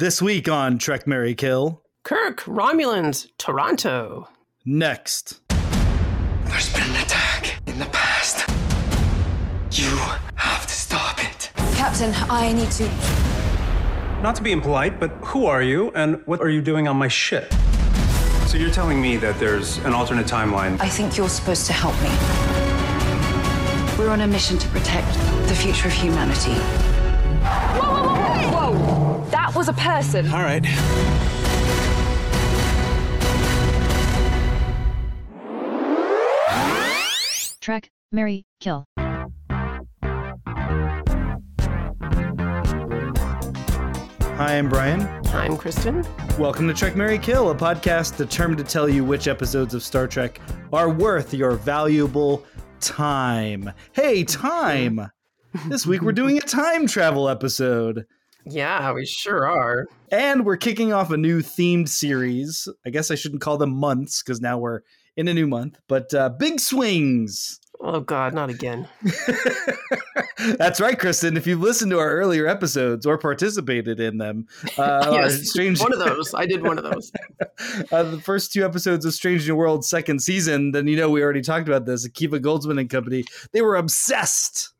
This week on Trek, Marry, Kill. Kirk, Romulans, Toronto. Next. There's been an attack in the past. You have to stop it. Captain, I need to... Not to be impolite, but who are you and what are you doing on my ship? So you're telling me that there's an alternate timeline? I think you're supposed to help me. We're on a mission to protect the future of humanity. Whoa, whoa, whoa, whoa! Whoa. That was a person. All right. Trek, Marry, Kill. Hi, I'm Brian. I'm Kristen. Welcome to Trek, Marry, Kill, a podcast determined to tell you which episodes of Star Trek are worth your valuable time. Hey, time! This week we're doing a time travel episode. Yeah, we sure are. And we're kicking off a new themed series. I guess I shouldn't call them months because now we're in a new month, but big swings. Oh, God, not again. That's right, Kristen. If you've listened to our earlier episodes or participated in them. Yes, one of those. I did one of those. The first two episodes of Strange New Worlds second season, then you know we already talked about this, Akiva Goldsman and company, they were obsessed.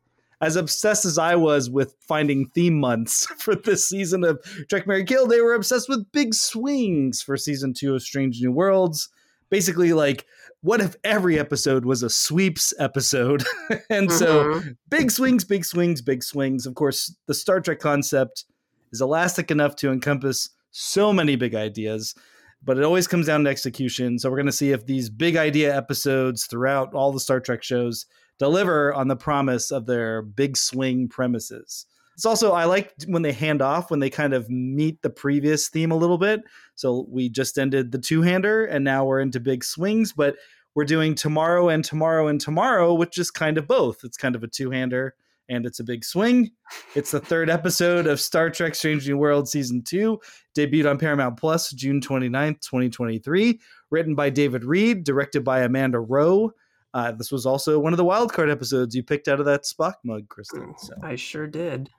As obsessed as I was with finding theme months for this season of Trek, Marry, Kill, they were obsessed with big swings for season 2 of Strange New Worlds. Basically, like, what if every episode was a sweeps episode? And so big swings, big swings, big swings. Of course, the Star Trek concept is elastic enough to encompass so many big ideas, but it always comes down to execution. So we're going to see if these big idea episodes throughout all the Star Trek shows deliver on the promise of their big swing premises. It's also, I like when they hand off, when they kind of meet the previous theme a little bit. So we just ended the two-hander and now we're into big swings, but we're doing tomorrow and tomorrow and tomorrow, which is kind of both. It's kind of a two-hander and it's a big swing. It's the third episode of Star Trek Strange New Worlds Season 2, debuted on Paramount Plus June 29th, 2023, written by David Reed, directed by Amanda Rowe. This was also one of the wildcard episodes you picked out of that Spock mug, Kristen. So. I sure did.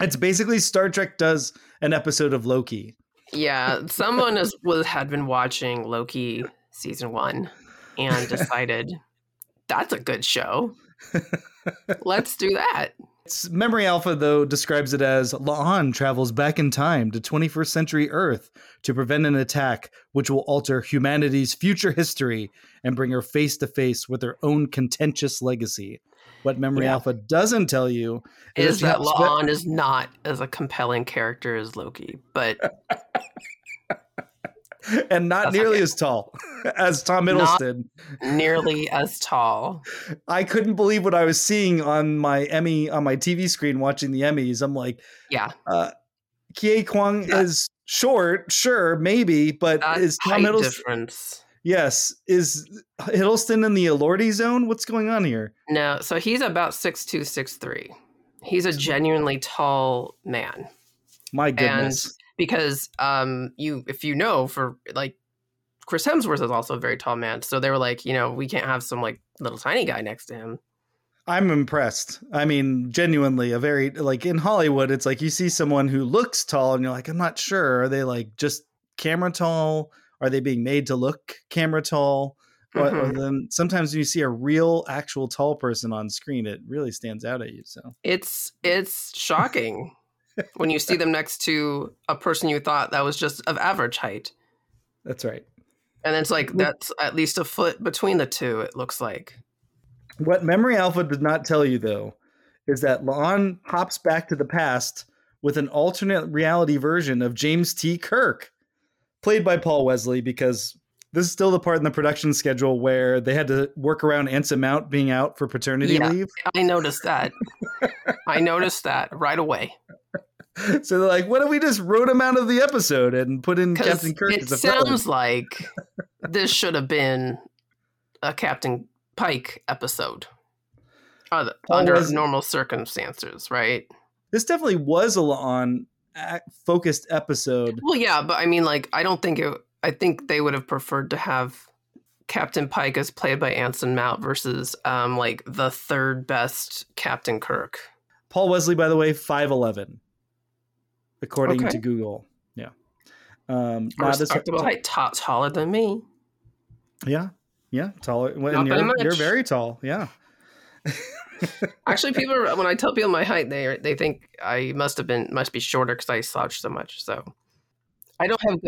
It's basically Star Trek does an episode of Loki. Yeah, someone had been watching Loki season 1 and decided, that's a good show. Let's do that. Memory Alpha, though, describes it as La'an travels back in time to 21st century Earth to prevent an attack which will alter humanity's future history and bring her face to face with her own contentious legacy. What Memory Alpha doesn't tell you is that La'an is not as a compelling character as Loki, but... And not nearly as tall as Tom Hiddleston. Not nearly as tall. I couldn't believe what I was seeing on my TV screen watching the Emmys. I'm like, Ke Huy Quan is short, sure, maybe, but that is Tom Hiddleston difference? Yes, is Hiddleston in the Elordi zone? What's going on here? No, so he's about 6'2", 6'3". He's a genuinely tall man. My goodness. And because Chris Hemsworth is also a very tall man. So they were like, you know, we can't have some like little tiny guy next to him. I'm impressed. I mean, genuinely in Hollywood, it's like you see someone who looks tall and you're like, I'm not sure. Are they like just camera tall? Are they being made to look camera tall? Mm-hmm. Or then sometimes when you see a real actual tall person on screen, it really stands out at you. So it's shocking. When you see them next to a person you thought that was just of average height. That's right. And it's like, that's at least a foot between the two, it looks like. What Memory Alpha did not tell you, though, is that La'an hops back to the past with an alternate reality version of James T. Kirk, played by Paul Wesley, because this is still the part in the production schedule where they had to work around Anson Mount being out for paternity leave. I noticed that. I noticed that right away. So they're like, what if we just wrote him out of the episode and put in Captain Kirk? It sounds like this should have been a Captain Pike episode under normal circumstances, right? This definitely was a La'an focused episode. Well, yeah, but I mean, like, I think they would have preferred to have Captain Pike as played by Anson Mount versus like the third best Captain Kirk. Paul Wesley, by the way, 5'11". according to Google. Yeah. Respectable height. Taller than me. Yeah. Yeah. Taller. Well, you're very tall. Yeah. Actually, people, when I tell people my height, they think I must be shorter because I slouch so much. So I don't have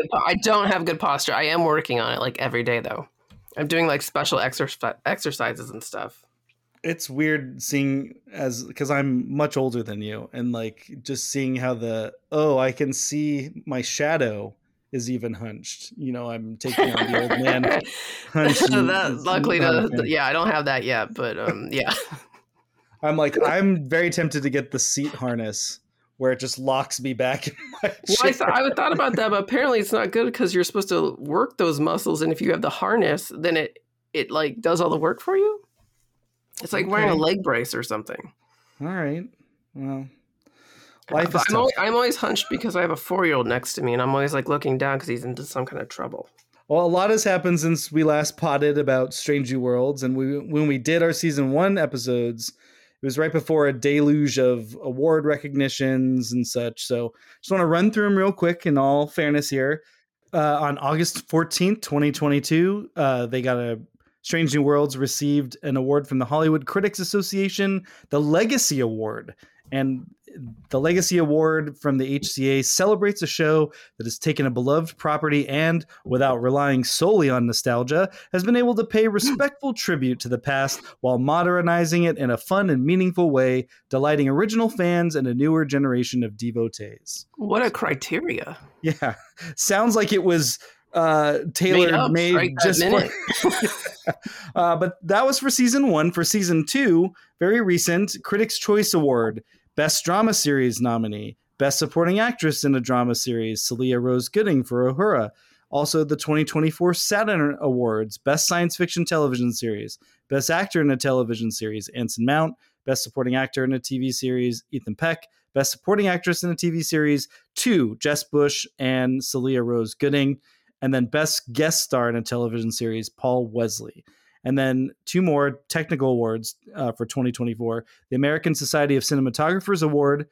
good posture. I am working on it like every day though. I'm doing like special exercises and stuff. It's weird seeing because I'm much older than you, and like just seeing how I can see my shadow is even hunched. You know, I'm taking on the old man. I don't have that yet, but yeah. I'm very tempted to get the seat harness where it just locks me back in my chair. Well, I thought about that, but apparently it's not good because you're supposed to work those muscles, and if you have the harness, then it like does all the work for you. It's like wearing a leg brace or something. All right. Well, life is tough. I'm always hunched because I have a 4-year-old next to me, and I'm always like looking down because he's into some kind of trouble. Well, a lot has happened since we last potted about Strange New Worlds, and when we did our season 1 episodes, it was right before a deluge of award recognitions and such. So just want to run through them real quick in all fairness here. On August 14th, 2022, Strange New Worlds received an award from the Hollywood Critics Association, the Legacy Award. And the Legacy Award from the HCA celebrates a show that has taken a beloved property and, without relying solely on nostalgia, has been able to pay respectful tribute to the past while modernizing it in a fun and meaningful way, delighting original fans and a newer generation of devotees. What a criteria. Yeah. Sounds like it was... Taylor made right just minute. But that was for season 1. For season 2, very recent, Critics' Choice Award, Best Drama Series nominee, Best Supporting Actress in a Drama Series, Celia Rose Gooding for Uhura. Also the 2024 Saturn Awards, Best Science Fiction Television Series, Best Actor in a Television Series, Anson Mount, Best Supporting Actor in a TV Series, Ethan Peck, Best Supporting Actress in a TV Series, 2, Jess Bush and Celia Rose Gooding. And then Best Guest Star in a Television Series, Paul Wesley. And then 2 more technical awards for 2024. The American Society of Cinematographers Award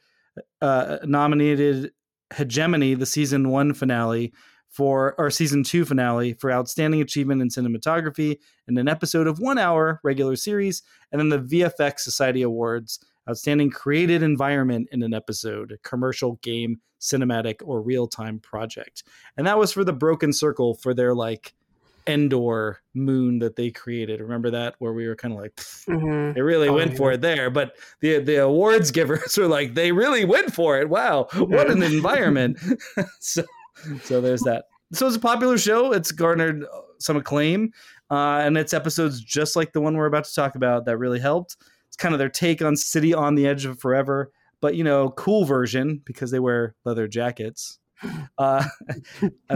nominated Hegemony, the season 1 finale, or season 2 finale, for outstanding achievement in cinematography and an episode of 1 hour regular series. And then the VFX Society Awards, outstanding created environment in an episode, commercial, game, cinematic, or real-time project. And that was for the Broken Circle, for their like Endor moon that they created. Remember that, where we were kind of like, mm-hmm. They really went for it there. But the awards givers were like, they really went for it. Wow, what an environment. So there's that. So it's a popular show. It's garnered some acclaim. And its episodes, just like the one we're about to talk about, that really helped. It's kind of their take on City on the Edge of Forever, but, you know, cool version because they wear leather jackets. And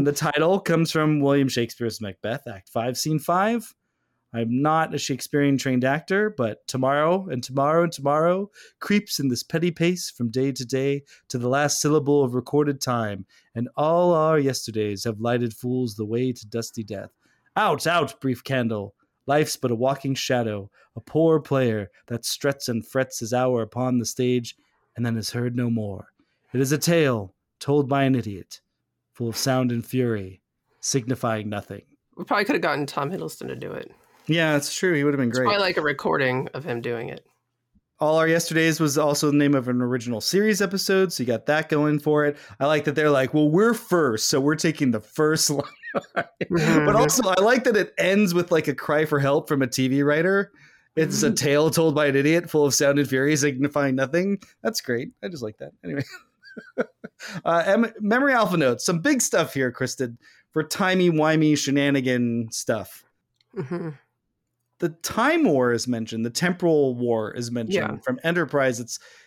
the title comes from William Shakespeare's Macbeth, Act 5, Scene 5. I'm not a Shakespearean trained actor, but tomorrow and tomorrow and tomorrow creeps in this petty pace from day to day to the last syllable of recorded time. And all our yesterdays have lighted fools the way to dusty death. Out, out, brief candle. Life's but a walking shadow, a poor player that struts and frets his hour upon the stage and then is heard no more. It is a tale told by an idiot, full of sound and fury, signifying nothing. We probably could have gotten Tom Hiddleston to do it. Yeah, that's true. He would have been great. It's probably like a recording of him doing it. All Our Yesterdays was also the name of an original series episode, so you got that going for it. I like that they're like, well, we're first, so we're taking the first line. Mm-hmm. But also, I like that it ends with like a cry for help from a TV writer. It's a tale told by an idiot, full of sound and fury, signifying nothing. That's great. I just like that. Anyway. Memory Alpha notes. Some big stuff here, Kristen, for timey-wimey shenanigan stuff. Mm-hmm. The time war is mentioned. The temporal war is mentioned from Enterprise.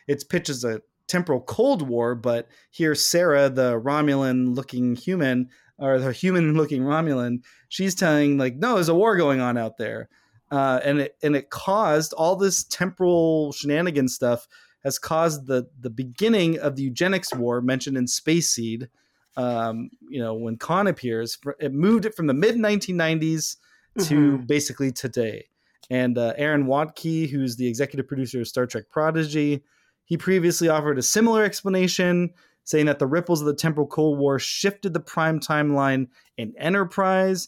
It's pitched as a temporal cold war, but here Sarah, the Romulan-looking human, or the human-looking Romulan, she's telling like, no, there's a war going on out there, and it caused all this temporal shenanigan stuff has caused the beginning of the eugenics war mentioned in Space Seed. You know, when Khan appears, it moved it from the mid 1990s. To basically today. And Aaron Watke, who's the executive producer of Star Trek Prodigy, he previously offered a similar explanation, saying that the ripples of the Temporal Cold War shifted the prime timeline in Enterprise,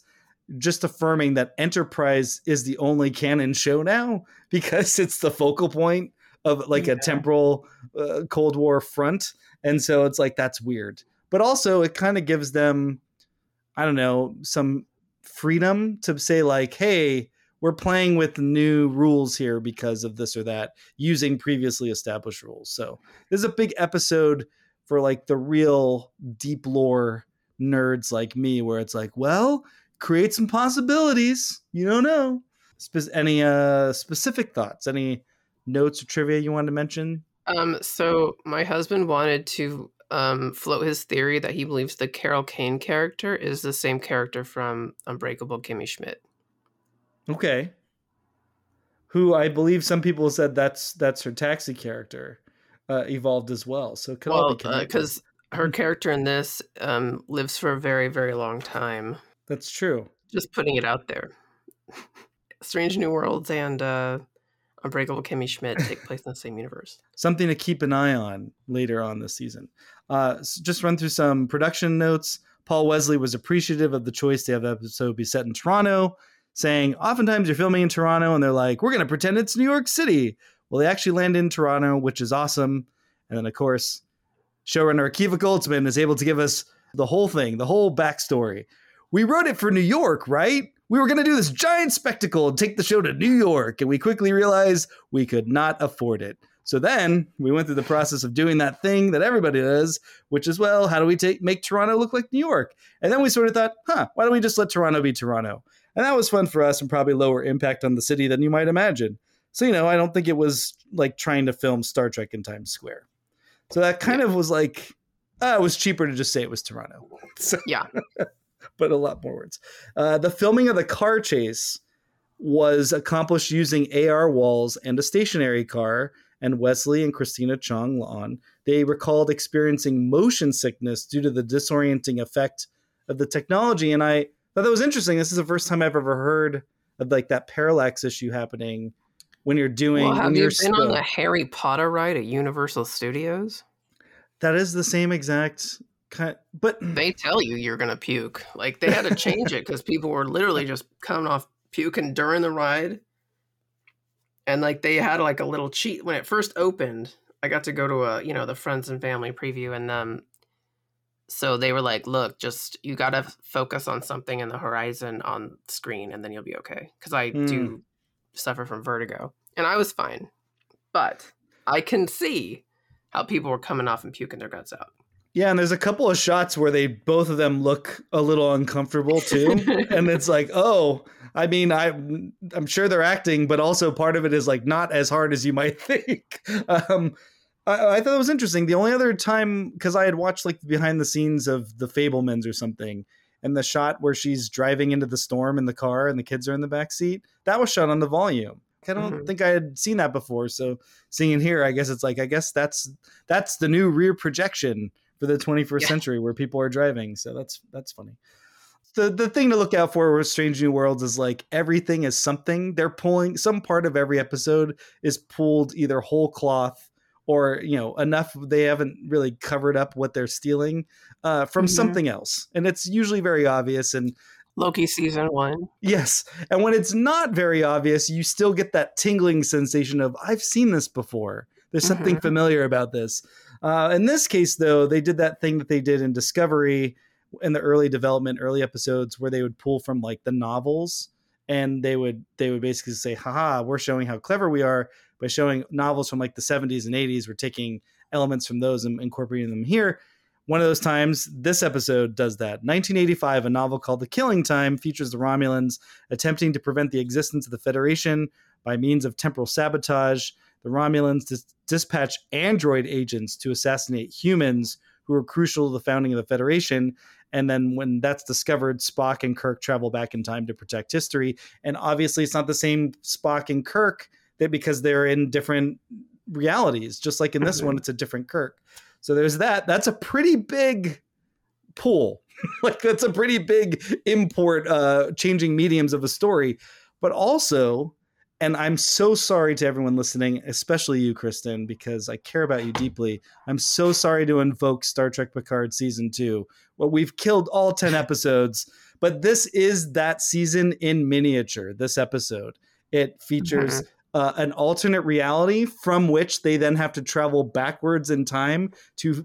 just affirming that Enterprise is the only canon show now because it's the focal point of like a temporal Cold War front. And so it's like, that's weird. But also it kind of gives them, I don't know, some freedom to say like, hey, we're playing with new rules here because of this or that, using previously established rules. So this is a big episode for like the real deep lore nerds like me, where it's like, well, create some possibilities. You don't know. Any specific thoughts, any notes or trivia you wanted to mention? So my husband wanted to float his theory that he believes the Carol Kane character is the same character from Unbreakable Kimmy Schmidt. Okay. Who I believe some people said that's her taxi character evolved as well. So could all be connected. Because her character in this lives for a very, very long time. That's true. Just putting it out there. Strange New Worlds and Unbreakable Kimmy Schmidt take place in the same universe. Something to keep an eye on later on this season. So just run through some production notes. Paul Wesley was appreciative of the choice to have the episode be set in Toronto, saying, oftentimes you're filming in Toronto and they're like, we're going to pretend it's New York City. Well, they actually land in Toronto, which is awesome. And then, of course, showrunner Akiva Goldsman is able to give us the whole thing, the whole backstory. We wrote it for New York, right? We were going to do this giant spectacle and take the show to New York. And we quickly realized we could not afford it. So then we went through the process of doing that thing that everybody does, which is, well, how do we make Toronto look like New York? And then we sort of thought, why don't we just let Toronto be Toronto? And that was fun for us and probably lower impact on the city than you might imagine. So, you know, I don't think it was like trying to film Star Trek in Times Square. So that kind of was like, it was cheaper to just say it was Toronto. So, yeah. But a lot more words. The filming of the car chase was accomplished using AR walls and a stationary car. And Wesley and Christina Chong La'an, they recalled experiencing motion sickness due to the disorienting effect of the technology. And I thought that was interesting. This is the first time I've ever heard of like that parallax issue happening when you're doing. Well, have you been on the Harry Potter ride at Universal Studios? That is the same exact kind, but they tell you you're gonna puke. Like they had to change it because people were literally just coming off puking during the ride. And like they had like a little cheat when it first opened. I got to go to the friends and family preview, and so they were like, look, just you got to focus on something in the horizon on screen and then you'll be okay. Because I do suffer from vertigo and I was fine. But I can see how people were coming off and puking their guts out. Yeah. And there's a couple of shots where both of them look a little uncomfortable too. And it's like, oh, I mean, I'm sure they're acting, but also part of it is like not as hard as you might think. I thought it was interesting. The only other time, because I had watched like behind the scenes of The Fabelmans or something, and the shot where she's driving into the storm in the car and the kids are in the backseat, that was shot on the volume. I don't think I had seen that before. So seeing it here, I guess it's like, I guess that's the new rear projection for the 21st century where people are driving. So that's funny. The thing to look out for with Strange New Worlds is like everything is something. They're pulling some part of every episode is pulled either whole cloth, or, you know, enough they haven't really covered up what they're stealing from something else. And it's usually very obvious. And Loki season 1. Yes. And when it's not very obvious, you still get that tingling sensation of, I've seen this before. There's something familiar about this. In this case, though, they did that thing that they did in Discovery in the early episodes where they would pull from like the novels. And they would basically say, haha, we're showing how clever we are by showing novels from like the 70s and 80s. We're taking elements from those and incorporating them here. One of those times, this episode does that. 1985, a novel called The Killing Time features the Romulans attempting to prevent the existence of the Federation by means of temporal sabotage. The Romulans dispatch android agents to assassinate humans who are crucial to the founding of the Federation. And then when that's discovered, Spock and Kirk travel back in time to protect history. And obviously it's not the same Spock and Kirk because they're in different realities. Just like in this one, it's a different Kirk. So there's that. That's a pretty big pull. Like that's a pretty big import, changing mediums of a story. But also And I'm so sorry to everyone listening, especially you, Kristen, because I care about you deeply. I'm so sorry to invoke Star Trek Picard Season 2. Well, we've killed all 10 episodes, but this is that season in miniature, this episode. It features an alternate reality from which they then have to travel backwards in time to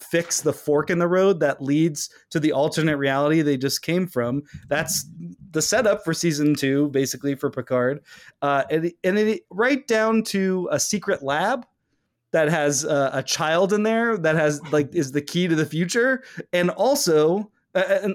fix the fork in the road that leads to the alternate reality they just came from. That's the setup for season 2, basically, for Picard. And it right down to a secret lab that has a child in there that has is the key to the future. And also, and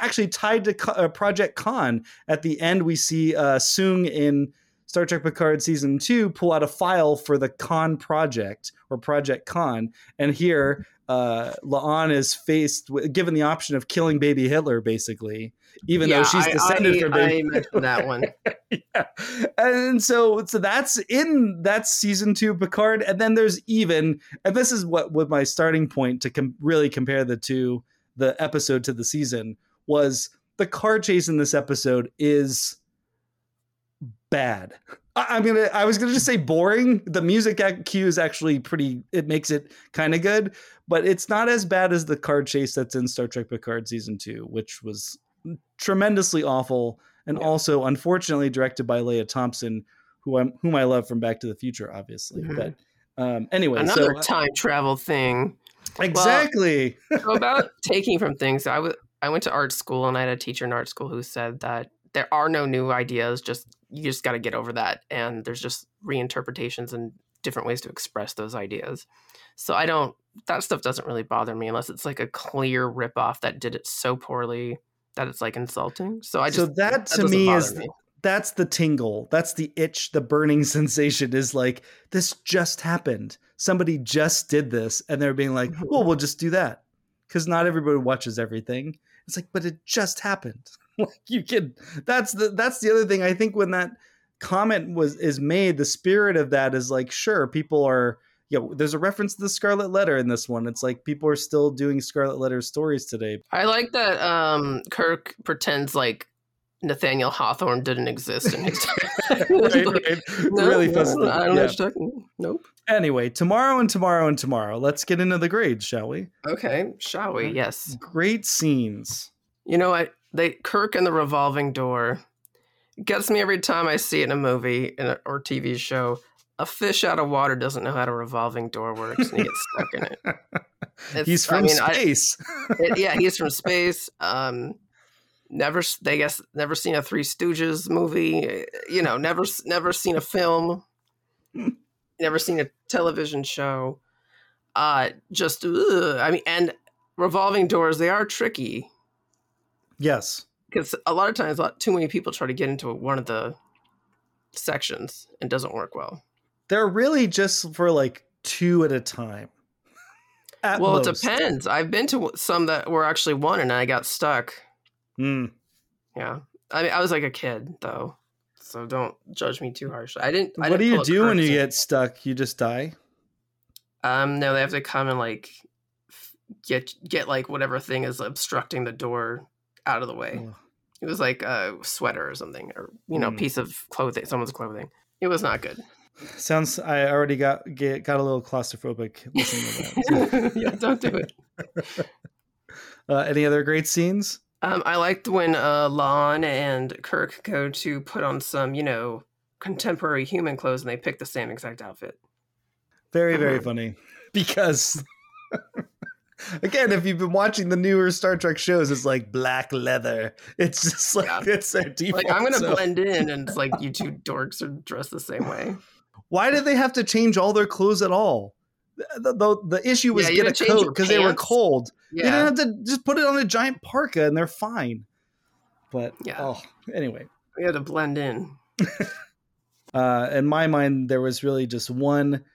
actually tied to Project Khan. At the end, we see Soong in Star Trek Picard Season 2 pull out a file for the Khan project, or Project Khan. And here, La'an is faced with, given the option of killing baby Hitler, basically, even though she's descended from baby Hitler. I mentioned that one. And so that's Season 2 Picard. And then there's and this is what was my starting point to really compare the two, the episode to the season, was the car chase in this episode is bad. I was gonna just say boring. The music cue is actually pretty. It makes it kind of good, but it's not as bad as the car chase that's in Star Trek Picard Season 2, which was tremendously awful, and also unfortunately directed by Leia Thompson, whom I love from Back to the Future, obviously. Mm-hmm. But anyway, another time travel thing. Exactly. Well, so about taking from things, I went to art school, and I had a teacher in art school who said that there are no new ideas, you just got to get over that. And there's just reinterpretations and different ways to express those ideas. So that stuff doesn't really bother me unless it's like a clear ripoff that did it so poorly that it's like insulting. That's the tingle. That's the itch, the burning sensation is like, this just happened. Somebody just did this. And they're being like, well, we'll just do that. Cause not everybody watches everything. It's like, but it just happened. That's the other thing. I think when that comment is made, the spirit of that is like, sure, people are, there's a reference to the Scarlet Letter in this one. It's like people are still doing Scarlet Letter stories today. I like that Kirk pretends like Nathaniel Hawthorne didn't exist in his time. Right. No, really fussy. I don't know what you're talking. Nope. Anyway, tomorrow. Let's get into the grades, shall we? Okay, shall we? Yes. Great scenes. You know what? Kirk and the revolving door gets me every time I see it in a movie or TV show. A fish out of water doesn't know how a revolving door works, and he gets stuck in it. He's from space. He's from space. Never seen a Three Stooges movie. Never seen a film. Never seen a television show. And revolving doors, they are tricky. Yes. Because a lot of times, too many people try to get into one of the sections and doesn't work well. They're really just for like two at a time. It depends. I've been to some that were actually one and I got stuck. Mm. Yeah. I mean, I was like a kid though, so don't judge me too harshly. What do you do when you get stuck? You just die? No, they have to come and like get like whatever thing is obstructing the door out of the way. Oh. It was like a sweater or something, or piece of clothing, someone's clothing. It was not good. Sounds. I already got a little claustrophobic listening to that. So. Yeah, don't do it. Any other great scenes? I liked when La'an and Kirk go to put on some, contemporary human clothes, and they pick the same exact outfit. Very, very funny, because. Again, if you've been watching the newer Star Trek shows, it's like black leather. It's just like, it's their default. Like, I'm going to blend in, and it's like, you two dorks are dressed the same way. Why did they have to change all their clothes at all? The issue was get a coat because they were cold. Yeah. You didn't have to just put it on a giant parka, and they're fine. But, anyway. We had to blend in. In my mind, there was really just one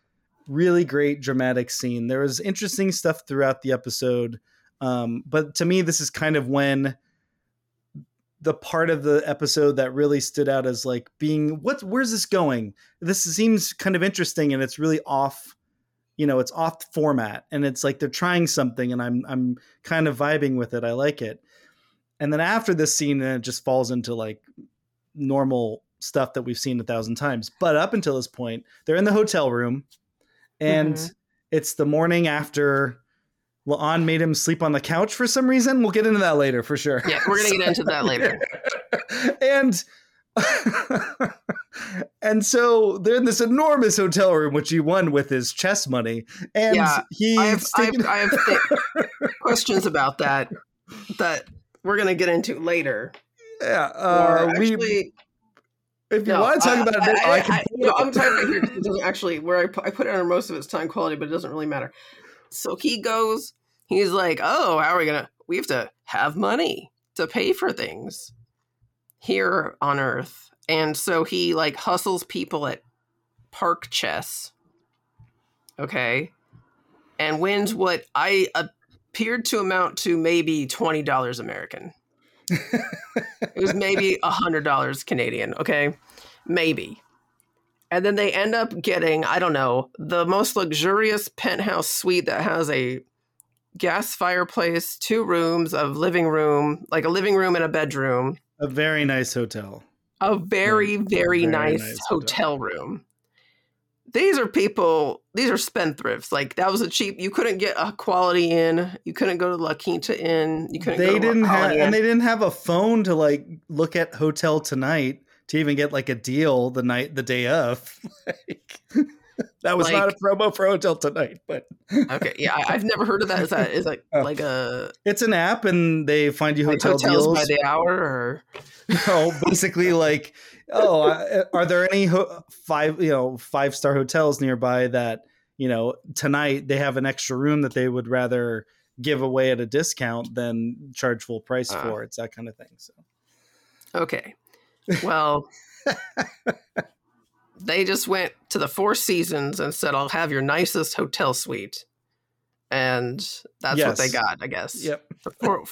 really great dramatic scene. There was interesting stuff throughout the episode. But to me, this is kind of when the part of the episode that really stood out as like being, where's this going? This seems kind of interesting, and it's really off, it's off the format, and it's like, they're trying something, and I'm kind of vibing with it. I like it. And then after this scene, it just falls into like normal stuff that we've seen 1,000 times. But up until this point, they're in the hotel room, and it's the morning after La'an made him sleep on the couch for some reason. We'll get into that later for sure. Yeah, we're going to get into that later. And so they're in this enormous hotel room, which he won with his chess money. And I have questions about that that we're going to get into later. Yeah. I'm talking about here because it doesn't actually, where I put it under most of its time quality, but it doesn't really matter. So he goes, he's like, oh, how are we going to, we have to have money to pay for things here on Earth. And so he like hustles people at park chess. Okay. And wins what I appeared to amount to maybe $20 American. It was maybe $100 Canadian. Okay. Maybe. And then they end up getting, I don't know, the most luxurious penthouse suite that has a gas fireplace, 2 rooms, a living room, like a living room and a bedroom. A very nice hotel. A very, very nice hotel room. These are people, these are spendthrifts. Like that was a cheap, you couldn't get a quality inn. You couldn't go to La Quinta Inn. You couldn't go to La Quinta Inn. And they didn't have a phone to like look at Hotel Tonight to even get like a deal the day of. Like, that was like, not a promo for Hotel Tonight, but okay. Yeah. I've never heard of that. It's an app and they find you hotel deals by the hour or no, basically like, are there any 5-star hotels nearby that, tonight they have an extra room that they would rather give away at a discount than charge full price for. It's that kind of thing. So, okay. Well, they just went to the Four Seasons and said, I'll have your nicest hotel suite. And that's what they got, I guess. Yep. There's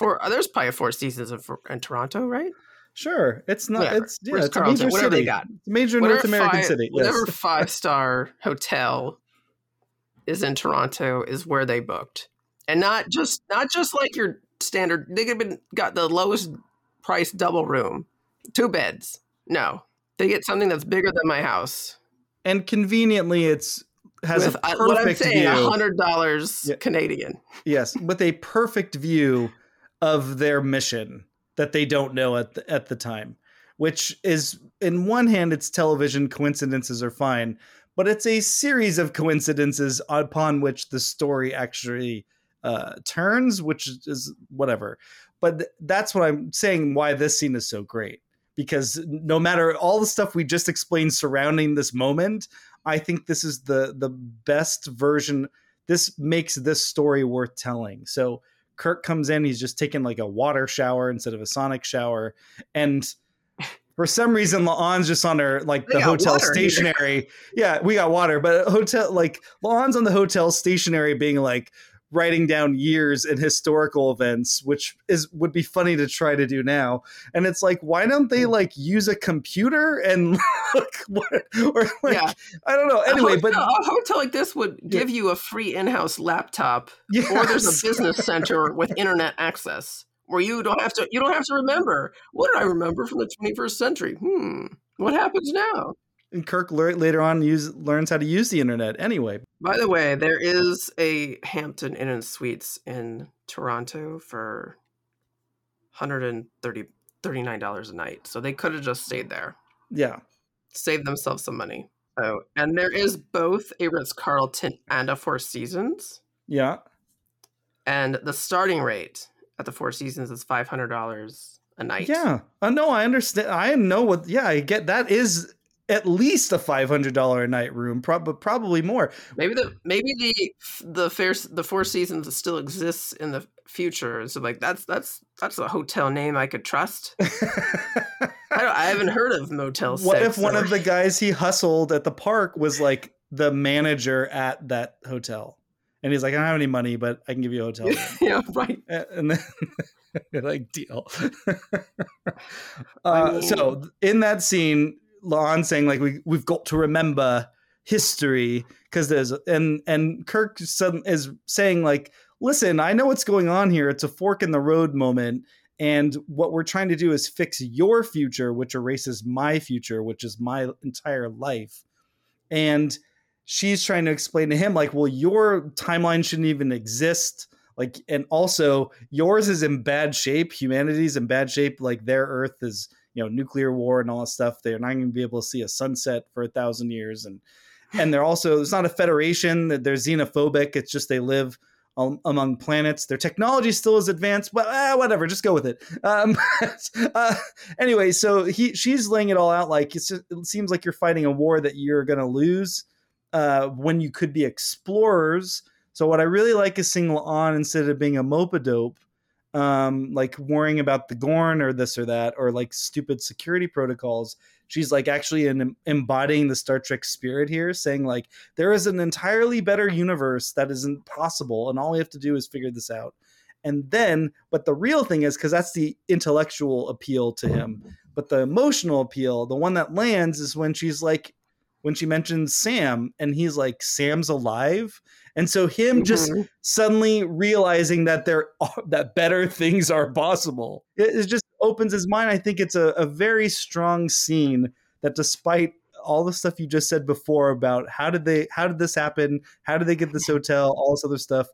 probably a Four Seasons in Toronto, right? Sure. It's not. Whatever. It's a major city. They got. It's a major North American city. Yes. Whatever 5-star hotel is in Toronto is where they booked. And not just like your standard. They could have got the lowest price double room. 2 beds. No, they get something that's bigger than my house, and conveniently, has a perfect what I'm saying, view. $100 Canadian. Yes, with a perfect view of their mission that they don't know at the time, which is, in one hand, it's television coincidences are fine, but it's a series of coincidences upon which the story actually turns, which is whatever. But that's what I'm saying. Why this scene is so great. Because no matter all the stuff we just explained surrounding this moment, I think this is the best version. This makes this story worth telling. So Kirk comes in, he's just taking like a water shower instead of a sonic shower. And for some reason, La'an's just on her, like the hotel stationery. Yeah, we got water, but La'an's on the hotel stationery being like, writing down years and historical events, which would be funny to try to do now. And it's like, why don't they like use a computer and look I don't know. Anyway, but a hotel like this would give you a free in-house laptop, or there's a business center with internet access where you don't have to remember. What did I remember from the 21st century? What happens now? And Kirk later on learns how to use the internet anyway. By the way, there is a Hampton Inn and Suites in Toronto for $139 a night. So they could have just stayed there. Yeah. Saved themselves some money. Oh, and there is both a Ritz-Carlton and a Four Seasons. Yeah. And the starting rate at the Four Seasons is $500 a night. Yeah. No, I understand. I know what... Yeah, I get that is... at least a $500 a night room, probably more. Maybe the Four Seasons still exists in the future. So like that's a hotel name I could trust. I haven't heard of Motel 6. What if one of the guys he hustled at the park was like the manager at that hotel, and he's like, I don't have any money, but I can give you a hotel. Yeah, right. And then. Like deal. So in that scene. La'an saying like we've got to remember history because there's and Kirk is saying like, listen, I know what's going on here. It's a fork in the road moment, And what we're trying to do is fix your future, which erases my future, which is my entire life. And she's trying to explain to him, like, well, your timeline shouldn't even exist. Like, and also yours is in bad shape. Humanity's in bad shape. Like, their Earth is, you know, nuclear war and all that stuff. They're not going to be able to see a sunset for 1,000 years. And they're also, it's not a federation, that they're xenophobic. It's just, they live among planets. Their technology still is advanced, but whatever, just go with it. Anyway, so she's laying it all out. Like, it's just, it seems like you're fighting a war that you're going to lose when you could be explorers. So what I really like is seeing La'an, instead of being a mope-a-dope, like worrying about the Gorn or this or that, or like stupid security protocols. She's like actually embodying the Star Trek spirit here, saying like, there is an entirely better universe that isn't possible, and all we have to do is figure this out. And then, but the real thing is, because that's the intellectual appeal to him, but the emotional appeal, the one that lands, is when she's like, when she mentions Sam, and he's like, Sam's alive. And so him just suddenly realizing that that better things are possible. It just opens his mind. I think it's a very strong scene that, despite all the stuff you just said before about how did this happen? How did they get this hotel? All this other stuff.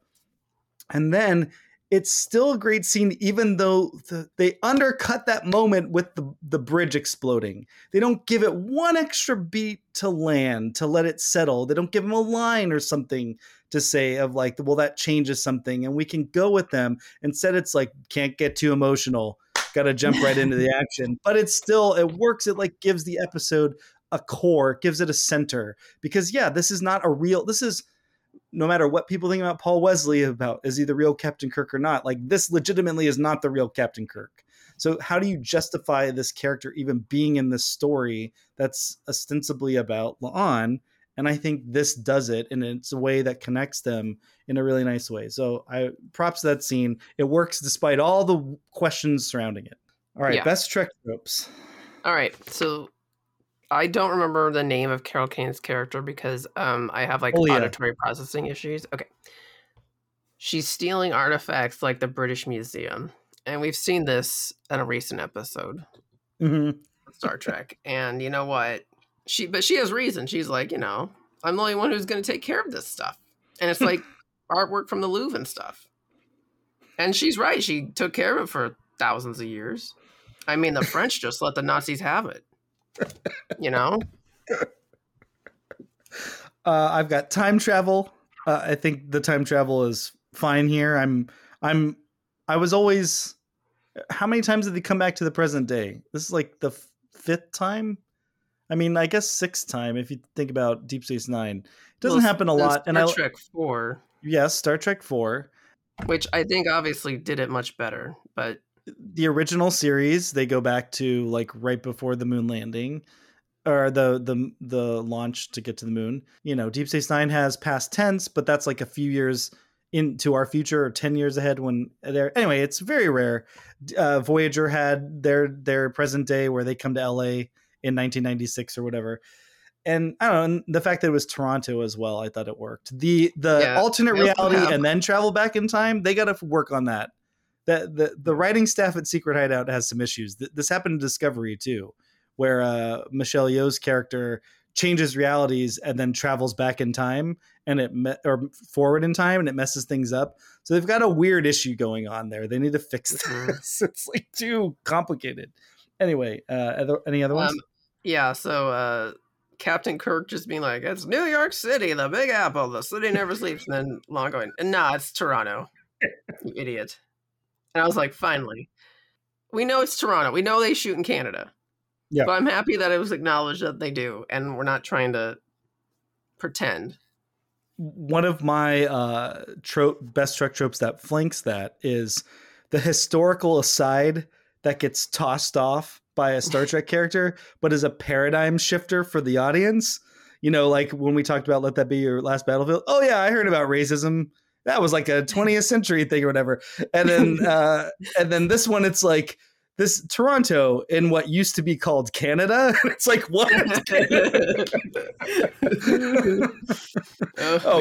And then it's still a great scene, even though they undercut that moment with the bridge exploding. They don't give it one extra beat to land, to let it settle. They don't give them a line or something to say of like, well, that changes something and we can go with them. Instead, it's like, can't get too emotional. Got to jump right into the action. But it's still, it works. It like gives the episode a core, gives it a center. Because yeah, this is not a real, this is, no matter what people think about Paul Wesley, about is he the real Captain Kirk or not, like this legitimately is not the real Captain Kirk. So how do you justify this character even being in this story that's ostensibly about La'an? And I think this does it, and it's a way that connects them in a really nice way. So I props that scene. It works despite all the questions surrounding it. All right, yeah. Best Trek tropes. All right, so I don't remember the name of Carol Kane's character because I have like auditory processing issues. Okay. She's stealing artifacts like the British Museum. And we've seen this in a recent episode of Star Trek. And you know what? She has reason. She's like, you know, I'm the only one who's going to take care of this stuff. And it's like artwork from the Louvre and stuff. And she's right. She took care of it for thousands of years. I mean, the French just let the Nazis have it. You know, I've got time travel. I think the time travel is fine here. I was always. How many times did they come back to the present day? This is like the fifth time. I mean, I guess sixth time if you think about Deep Space Nine. It doesn't happen a lot. Star Trek 4. Yes, Star Trek 4, which I think obviously did it much better, but. The original series, they go back to like right before the moon landing or the launch to get to the moon. You know, Deep Space Nine has past tense, but that's like a few years into our future or 10 years ahead when there. Anyway, it's very rare. Voyager had their present day where they come to LA in 1996 or whatever. And I don't know, and the fact that it was Toronto as well, I thought it worked. The alternate reality and then travel back in time, they got to work on that. The writing staff at Secret Hideout has some issues. This happened in Discovery too, where Michelle Yeoh's character changes realities and then travels back in time and or forward in time, and it messes things up. So they've got a weird issue going on there. They need to fix this. It's like too complicated. Anyway, any other ones? Yeah. So Captain Kirk just being like, "It's New York City, the Big Apple, the city never sleeps," and then Long going, "Nah, it's Toronto, you idiot." And I was like, finally, we know it's Toronto. We know they shoot in Canada. Yeah. But I'm happy that it was acknowledged that they do. And we're not trying to pretend. One of my best Trek tropes that flanks that is the historical aside that gets tossed off by a Star Trek character, but is a paradigm shifter for the audience. You know, like when we talked about Let That Be Your Last Battlefield. Oh, yeah, I heard about racism. That was like a 20th century thing or whatever. And then this one, it's like this Toronto in what used to be called Canada. It's like, what?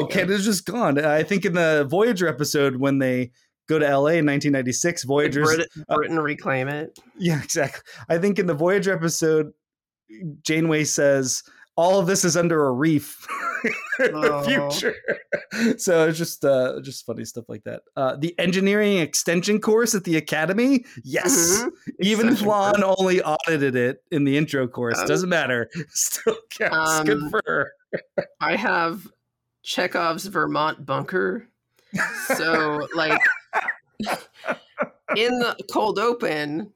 Canada's just gone. I think in the Voyager episode, when they go to LA in 1996. Voyager's Britain reclaim it. Yeah, exactly. I think in the Voyager episode, Janeway says, all of this is under a reef in the future. So it's just funny stuff like that. The engineering extension course at the academy. Yes. Mm-hmm. Even Flan only audited it in the intro course. Doesn't matter. Still counts. Good for her. I have Chekhov's Vermont bunker. So like in the cold open,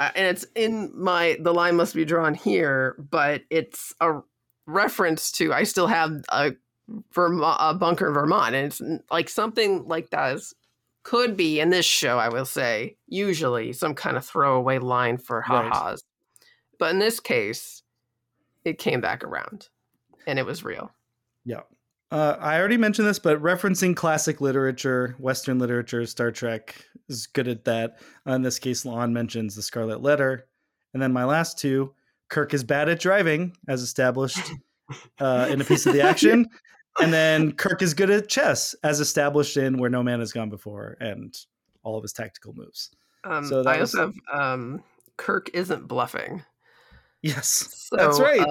and it's in the line must be drawn here, but it's a reference to, I still have a bunker in Vermont. And it's like something like that could be in this show, I will say, usually some kind of throwaway line for ha-has. Right. But in this case, it came back around and it was real. Yeah. I already mentioned this, but referencing classic literature, Western literature, Star Trek is good at that. In this case, La'an mentions the Scarlet Letter. And then my last two, Kirk is bad at driving, as established in A Piece of the Action. And then Kirk is good at chess, as established in Where No Man Has Gone Before, and all of his tactical moves. I also have Kirk isn't bluffing. Yes, so, that's right.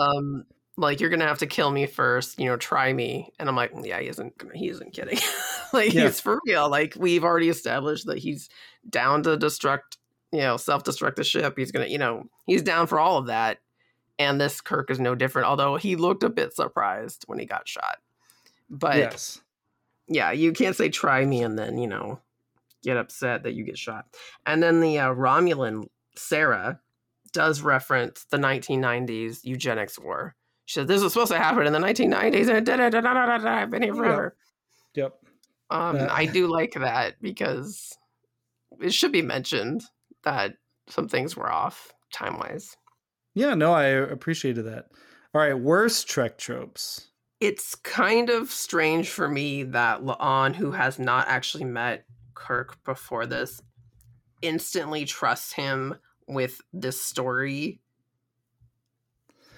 Like, you're going to have to kill me first, try me. And I'm like, yeah, he isn't kidding. He's for real. Like, we've already established that he's down to self-destruct the ship. He's going to, he's down for all of that. And this Kirk is no different, although he looked a bit surprised when he got shot. But yes. Yeah, you can't say try me and then, get upset that you get shot. And then the Romulan Sarah does reference the 1990s eugenics war. She said, this was supposed to happen in the 1990s. And I've been here forever. Yep. I do like that because it should be mentioned that some things were off time-wise. Yeah, no, I appreciated that. All right, worst Trek tropes. It's kind of strange for me that La'an, who has not actually met Kirk before this, instantly trusts him with this story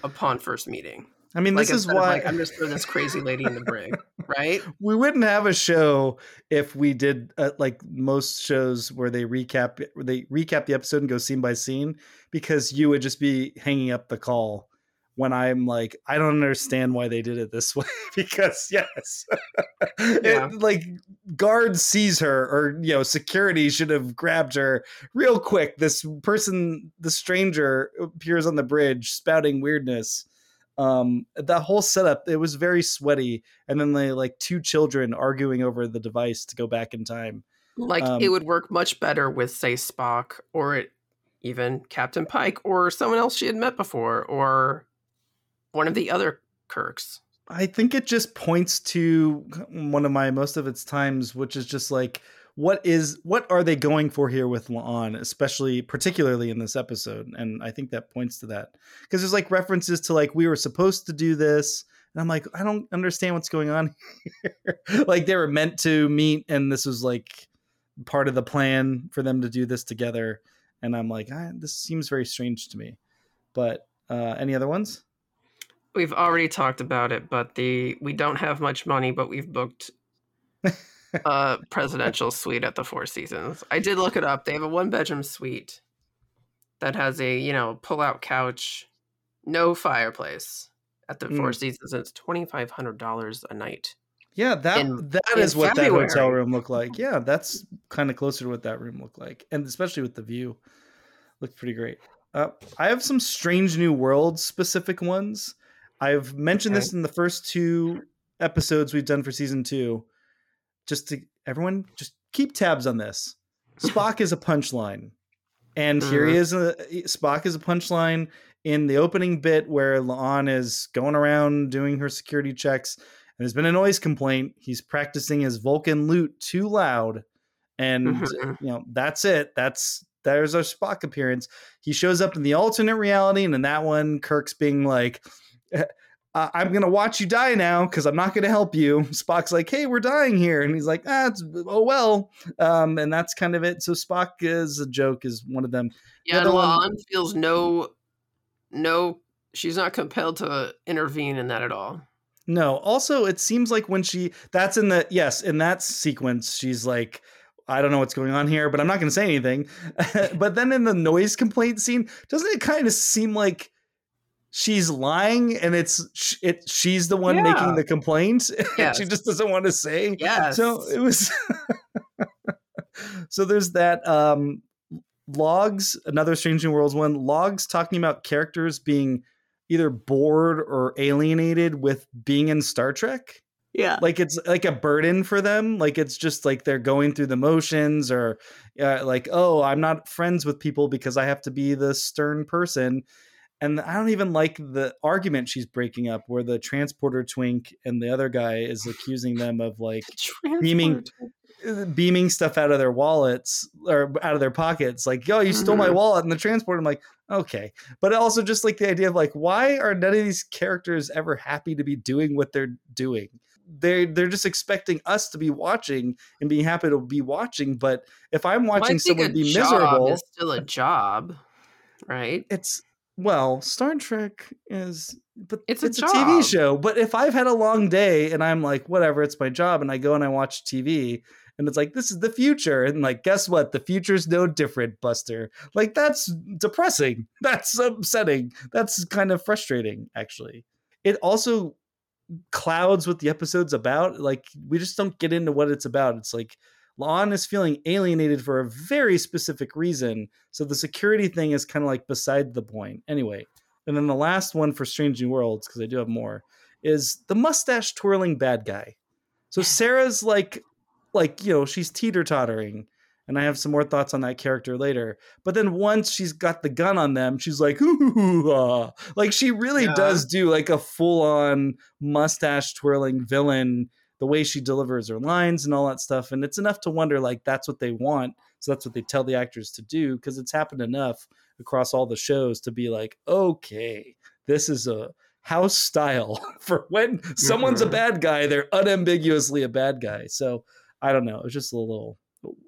upon first meeting. I mean, this is why I'm just for this crazy lady in the brig, right? We wouldn't have a show if we did like most shows where they recap the episode and go scene by scene, because you would just be hanging up the call when I'm like, I don't understand why they did it this way, because yes, yeah. Guard sees her, or, security should have grabbed her real quick. The stranger appears on the bridge spouting weirdness. That whole setup, it was very sweaty. And then they two children arguing over the device to go back in time. It would work much better with, say, Spock or even Captain Pike or someone else she had met before, or one of the other Kirks. I think it just points to most of its times, which is just what are they going for here with La'an, particularly in this episode. And I think that points to that, because there's references to we were supposed to do this. And I'm I don't understand what's going on here. They were meant to meet, and this was part of the plan for them to do this together. And I'm this seems very strange to me. But any other ones? We've already talked about it, but we don't have much money, but we've booked a presidential suite at the Four Seasons. I did look it up. They have a 1-bedroom suite that has a, pull-out couch, no fireplace at the Four Seasons. It's $2,500 a night. Yeah, that is what February. That hotel room looked like. Yeah, that's kind of closer to what that room looked like. And especially with the view, looked pretty great. I have some Strange New Worlds specific ones. I've mentioned this in the first two episodes we've done for season 2. Everyone, just keep tabs on this. Spock is a punchline. And here he is. Spock is a punchline in the opening bit where La'an is going around doing her security checks. And there's been a noise complaint. He's practicing his Vulcan lute too loud. And, that's it. There's our Spock appearance. He shows up in the alternate reality. And in that one, Kirk's being I'm going to watch you die now because I'm not going to help you. Spock's hey, we're dying here. And he's well. And that's kind of it. So Spock is a joke, is one of them. Yeah, and La'an feels no, she's not compelled to intervene in that at all. No. Also, it seems when that's in that sequence, she's I don't know what's going on here, but I'm not going to say anything. But then in the noise complaint scene, doesn't it kind of seem like she's lying and she's the one making the complaint? Yes. She just doesn't want to say. Yes. So it was. So there's that logs, another Strange New Worlds one, logs talking about characters being either bored or alienated with being in Star Trek. Yeah. Like it's like a burden for them. Like it's just like they're going through the motions or like, oh, I'm not friends with people because I have to be the stern person. And I don't even like the argument she's breaking up where the transporter twink and the other guy is accusing them of like beaming stuff out of their wallets or out of their pockets. Like, yo, you stole my wallet in the transporter. I'm like, okay. But also just like the idea of like, why are none of these characters ever happy to be doing what they're doing? They're just expecting us to be watching and being happy to be watching. But if I'm watching someone be miserable, it's still a job, right? Star Trek is, but it's a TV show. But if I've had a long day and I'm like, whatever, it's my job. And I go and I watch TV and it's like, this is the future. And like, guess what? The future's no different, Buster. Like, that's depressing. That's upsetting. That's kind of frustrating, actually. It also clouds what the episode's about. Like, we just don't get into what it's about. It's like La'an is feeling alienated for a very specific reason, so the security thing is kind of like beside the point anyway. And then the last one for Strange New Worlds, because I do have more, is the mustache twirling bad guy. So Sarah's like you know, she's teeter-tottering, and I have some more thoughts on that character later. But then once she's got the gun on them, she's like, ooh, like she really does do like a full-on mustache twirling villain, the way she delivers her lines and all that stuff. And it's enough to wonder, like, that's what they want. So that's what they tell the actors to do, because it's happened enough across all the shows to be like, okay, this is a house style for when someone's a bad guy, they're unambiguously a bad guy. So I don't know. It's just a little...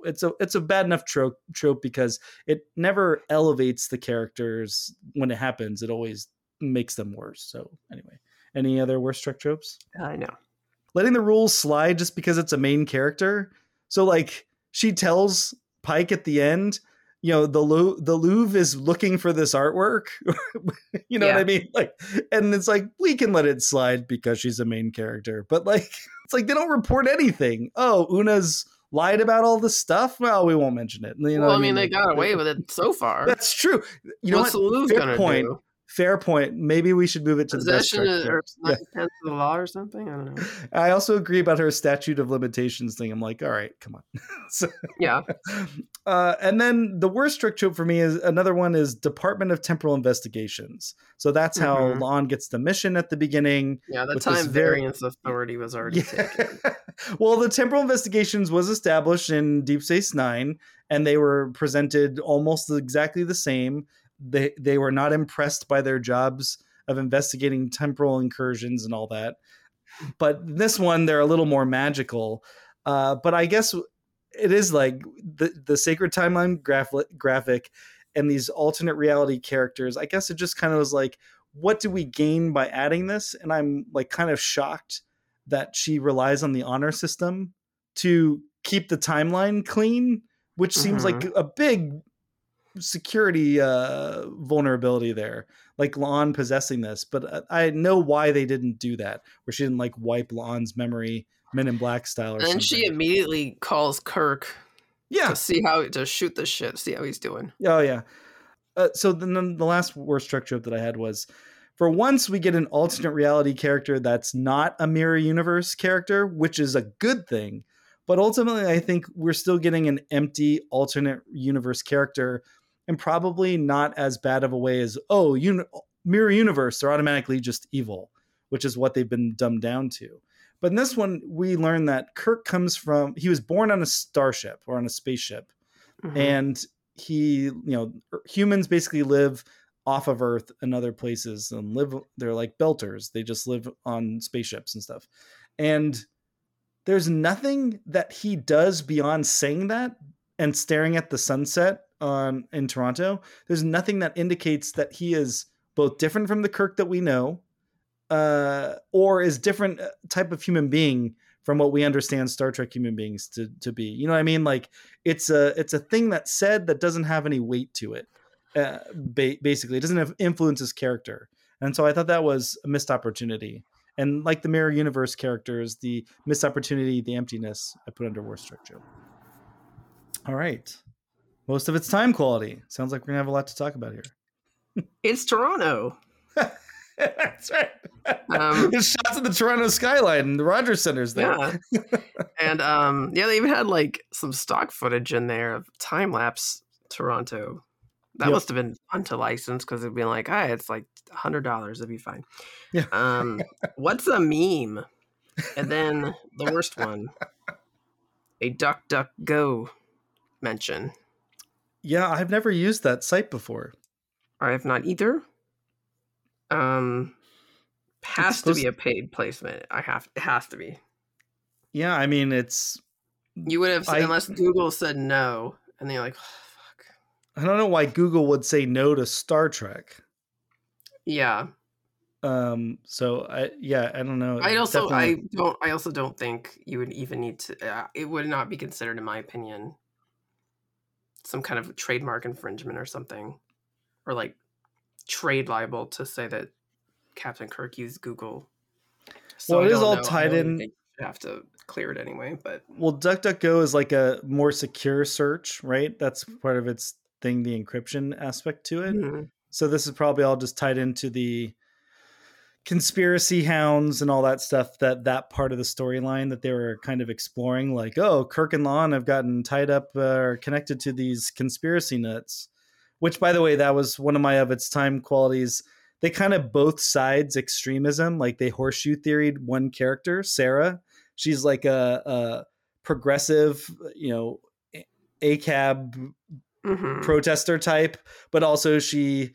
It's a bad enough trope because it never elevates the characters when it happens. It always makes them worse. So anyway, any other worst Trek tropes? I know. Letting the rules slide just because it's a main character. So like she tells Pike at the end, you know, the Louvre is looking for this artwork. You know what I mean? Like, and it's like, we can let it slide because she's a main character, but like, it's like, they don't report anything. Oh, Una's lied about all this stuff. Well, we won't mention it. You know well, I mean, they got away with it so far. That's true. You What's know what? The Fair point. Do? Fair point. Maybe we should move it to possession the best. Or defense of the law or something. I don't know. I also agree about her statute of limitations thing. I'm like, all right, come on. So, yeah. And then the worst trick trope for me is another one is Department of Temporal Investigations. So that's how La'an gets the mission at the beginning. Yeah, the time variance authority was already taken. Well, the Temporal Investigations was established in Deep Space Nine, and they were presented almost exactly the same. They were not impressed by their jobs of investigating temporal incursions and all that. But this one, they're a little more magical. But I guess it is like the sacred timeline graphic and these alternate reality characters. I guess it just kind of was like, what do we gain by adding this? And I'm like kind of shocked that she relies on the honor system to keep the timeline clean, which seems like a big security vulnerability there, like La'an possessing this. But I know why they didn't do that, where she didn't like wipe La'an's memory Men in Black style or something. She immediately calls Kirk to see how to shoot the shit, see how he's doing. So then the last worst Trek trope that I had was, for once we get an alternate reality character that's not a mirror universe character, which is a good thing, but ultimately I think we're still getting an empty alternate universe character. And probably not as bad of a way as, oh, mirror universe, they're automatically just evil, which is what they've been dumbed down to. But in this one, we learn that Kirk he was born on a starship or on a spaceship. And he, you know, humans basically live off of Earth and other places and they're like belters. They just live on spaceships and stuff. And there's nothing that he does beyond saying that and staring at the sunset in Toronto. There's nothing that indicates that he is both different from the Kirk that we know, or is different type of human being from what we understand Star Trek human beings to be. You know what I mean? Like, it's a thing that's said that doesn't have any weight to it. Basically, it doesn't have influence his character. And so I thought that was a missed opportunity. And like the Mirror Universe characters, the missed opportunity, the emptiness, I put under worst structure. All right. Most of it's time quality. Sounds like we're going to have a lot to talk about here. It's Toronto. That's right. It's shots of the Toronto skyline and the Rogers Center's there. Yeah. And they even had like some stock footage in there of time-lapse Toronto. That must have been fun to license, because it'd be like, hey, it's like $100. It'd be fine. Yeah. What's a meme? And then the worst one, a DuckDuckGo mention. Yeah, I've never used that site before. I have not either. Has to be a paid placement. It has to be. Yeah, I mean, it's... You would have, unless Google said no, and then you're like... I don't know why Google would say no to Star Trek. Yeah. I don't know. I also don't think you would even need to. It would not be considered, in my opinion, some kind of trademark infringement or something, or like trade libel to say that Captain Kirk used Google. So it is all tied in. Have to clear it anyway, but DuckDuckGo is like a more secure search, right? That's part of its thing, the encryption aspect to it. Mm-hmm. So this is probably all just tied into the conspiracy hounds and all that stuff, that part of the storyline that they were kind of exploring, like, oh, Kirk and La'an have gotten tied up or connected to these conspiracy nuts, which, by the way, that was one of my of its time qualities. They kind of both sides extremism, like they horseshoe theoried one character, Sarah. She's like a progressive, you know, ACAB protester type, but also she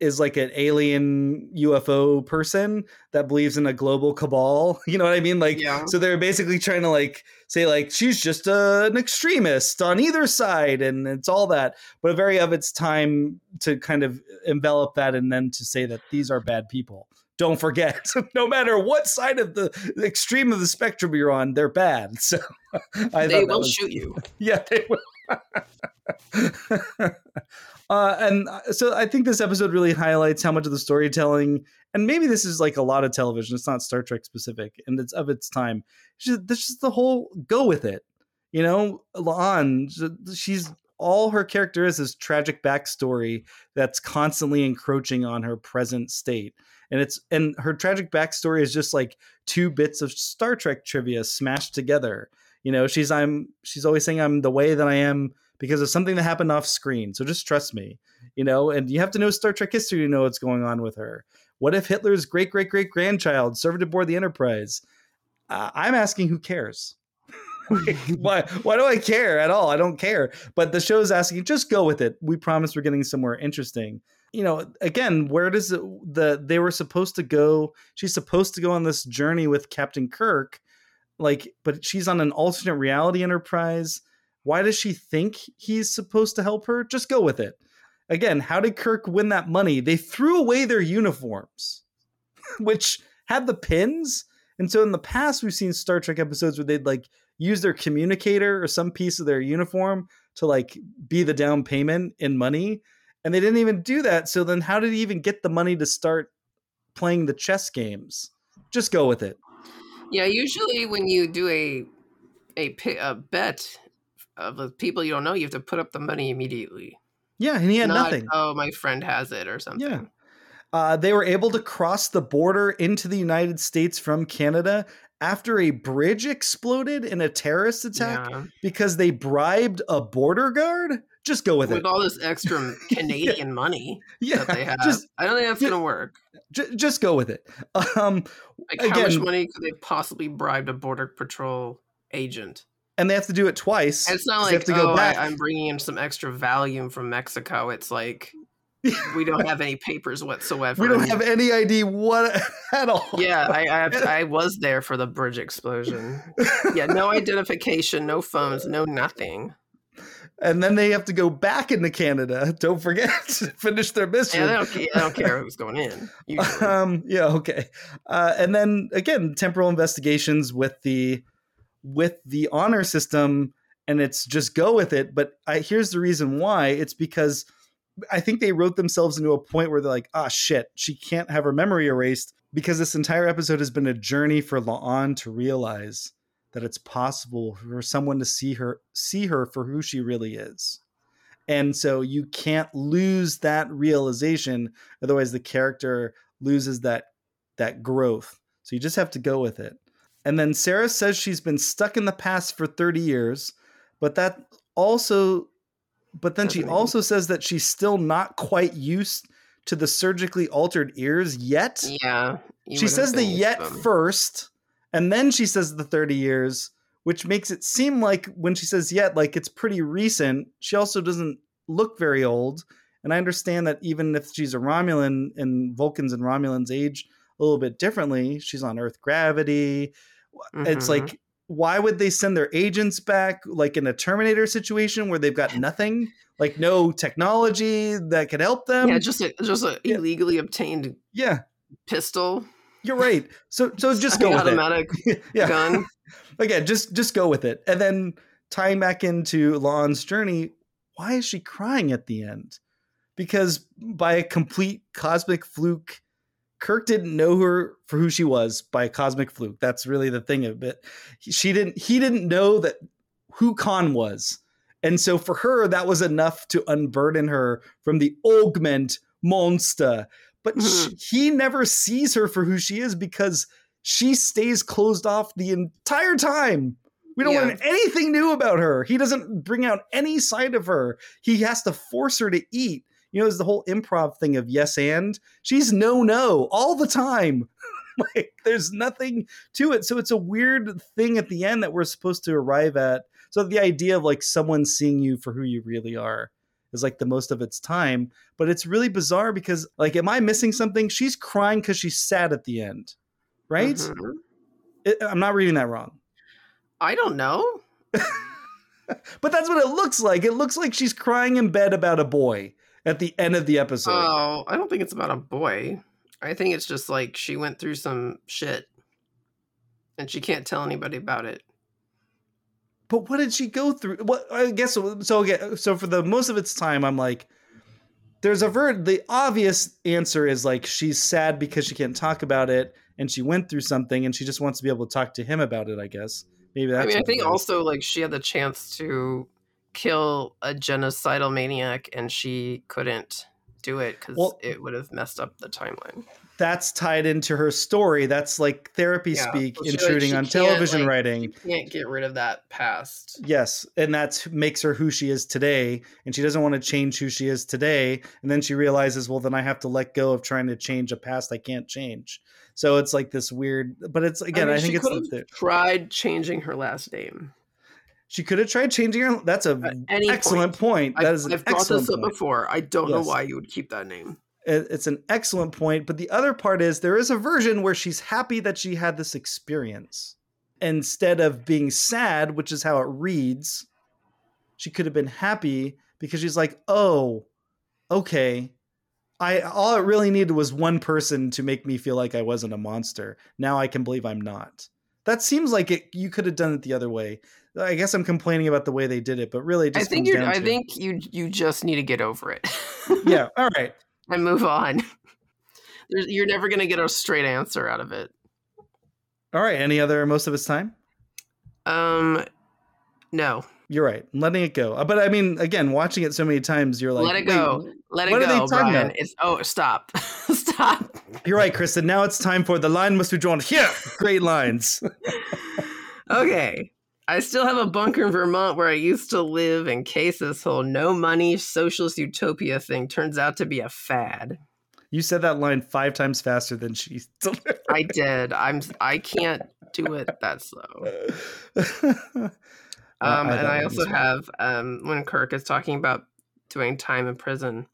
is like an alien UFO person that believes in a global cabal. You know what I mean? Like, So they're basically trying to like say like she's just an extremist on either side, and it's all that. But very of its time to kind of envelop that, and then to say that these are bad people. Don't forget, no matter what side of the extreme of the spectrum you're on, they're bad. So they will shoot you. Yeah, they will. And so I think this episode really highlights how much of the storytelling, and maybe this is like a lot of television, it's not Star Trek specific, and it's of its time. This is the whole go with it. You know, La'an, she's... all her character is this tragic backstory that's constantly encroaching on her present state. And her tragic backstory is just like two bits of Star Trek trivia smashed together. You know, she's always saying I'm the way that I am because of something that happened off screen. So just trust me, you know, and you have to know Star Trek history to know what's going on with her. What if Hitler's great, great, great grandchild served aboard the Enterprise? I'm asking, who cares? Why do I care at all? I don't care. But the show's asking, just go with it. We promise we're getting somewhere interesting. You know, again, where does they were supposed to go? She's supposed to go on this journey with Captain Kirk, like, but she's on an alternate reality Enterprise. Why does she think he's supposed to help her? Just go with it. Again, how did Kirk win that money? They threw away their uniforms, which had the pins. And so in the past, we've seen Star Trek episodes where they'd like use their communicator or some piece of their uniform to like be the down payment in money. And they didn't even do that. So then how did he even get the money to start playing the chess games? Just go with it. Yeah. Usually when you do a bet of the people you don't know, you have to put up the money immediately. Yeah. And he had nothing. Oh, my friend has it or something. Yeah. They were able to cross the border into the United States from Canada after a bridge exploded in a terrorist attack because they bribed a border guard. Just go with it. With all this extra Canadian money that they have. I don't think that's going to work. Just go with it. How much money could they possibly bribe a border patrol agent? And they have to do it twice. And it's not like, I'm bringing in some extra volume from Mexico. It's like... we don't have any papers whatsoever. We don't have any ID at all. Yeah, I was there for the bridge explosion. Yeah, no identification, no phones, no nothing. And then they have to go back into Canada, don't forget, to finish their mission. Yeah, I don't care who's going in. Usually. Yeah, okay. And then, again, temporal investigations with the honor system, and it's just go with it. But here's the reason why. It's because I think they wrote themselves into a point where they're like, ah, shit, she can't have her memory erased because this entire episode has been a journey for La'an to realize that it's possible for someone to see her for who she really is. And so you can't lose that realization. Otherwise the character loses that growth. So you just have to go with it. And then Sarah says she's been stuck in the past for 30 years, but then she also says that she's still not quite used to the surgically altered ears yet. Yeah. She says the yet first. And then she says the 30 years, which makes it seem like when she says yet, like it's pretty recent. She also doesn't look very old. And I understand that even if she's a Romulan and Vulcans and Romulans age a little bit differently, she's on Earth gravity. Mm-hmm. It's like, why would they send their agents back like in a Terminator situation where they've got nothing, like no technology that could help them? Yeah, just a illegally obtained pistol. You're right. So just go with automatic it. Yeah. Gun. Again, just go with it. And then tying back into La'an's journey, why is she crying at the end? Because by a complete cosmic fluke, Kirk didn't know her for who she was by a cosmic fluke. That's really the thing of it. He didn't know that who Khan was. And so for her, that was enough to unburden her from the augment monster. But he never sees her for who she is because she stays closed off the entire time. We don't learn anything new about her. He doesn't bring out any side of her. He has to force her to eat. You know, it's the whole improv thing of yes and. She's no all the time. Like, there's nothing to it. So it's a weird thing at the end that we're supposed to arrive at. So the idea of like someone seeing you for who you really are is like the most of its time, but it's really bizarre because like, am I missing something? She's crying because she's sad at the end, right? Mm-hmm. I'm not reading that wrong. I don't know. But that's what it looks like. It looks like she's crying in bed about a boy at the end of the episode. Oh, I don't think it's about a boy. I think it's just like she went through some shit and she can't tell anybody about it. But what did she go through? What I guess so. Again, so for the most of its time, I'm like, there's the obvious answer is like she's sad because she can't talk about it, and she went through something, and she just wants to be able to talk to him about it. I guess maybe that's. I mean, I think also like she had the chance to kill a genocidal maniac, and she couldn't do it because it would have messed up the timeline. That's tied into her story. That's like therapy speak, intruding on television writing. You can't get rid of that past. Yes. And that makes her who she is today. And she doesn't want to change who she is today. And then she realizes, well, then I have to let go of trying to change a past I can't change. So it's like this weird, but it's again, I think it's tried changing her last name. She could have tried changing her. That's an excellent point. I've brought this up before. I don't know why you would keep that name. It's an excellent point. But the other part is there is a version where she's happy that she had this experience instead of being sad, which is how it reads. She could have been happy because she's like, oh, okay. All it really needed was one person to make me feel like I wasn't a monster. Now I can believe I'm not. That seems like it. You could have done it the other way. I guess I'm complaining about the way they did it, but really, just I think you just need to get over it. Yeah. All right. And move on. You're never going to get a straight answer out of it. All right. Any other most of its time? No. You're right. Letting it go. But I mean, again, watching it so many times, you're like, let it go. Let it go, Brian. Stop. Stop. You're right, Kristen. Now it's time for the line must be drawn here. Great lines. Okay. I still have a bunker in Vermont where I used to live in case this whole no money socialist utopia thing turns out to be a fad. You said that line 5 times faster than she delivered. I did. I can't do it that slow. And I also have, when Kirk is talking about doing time in prison,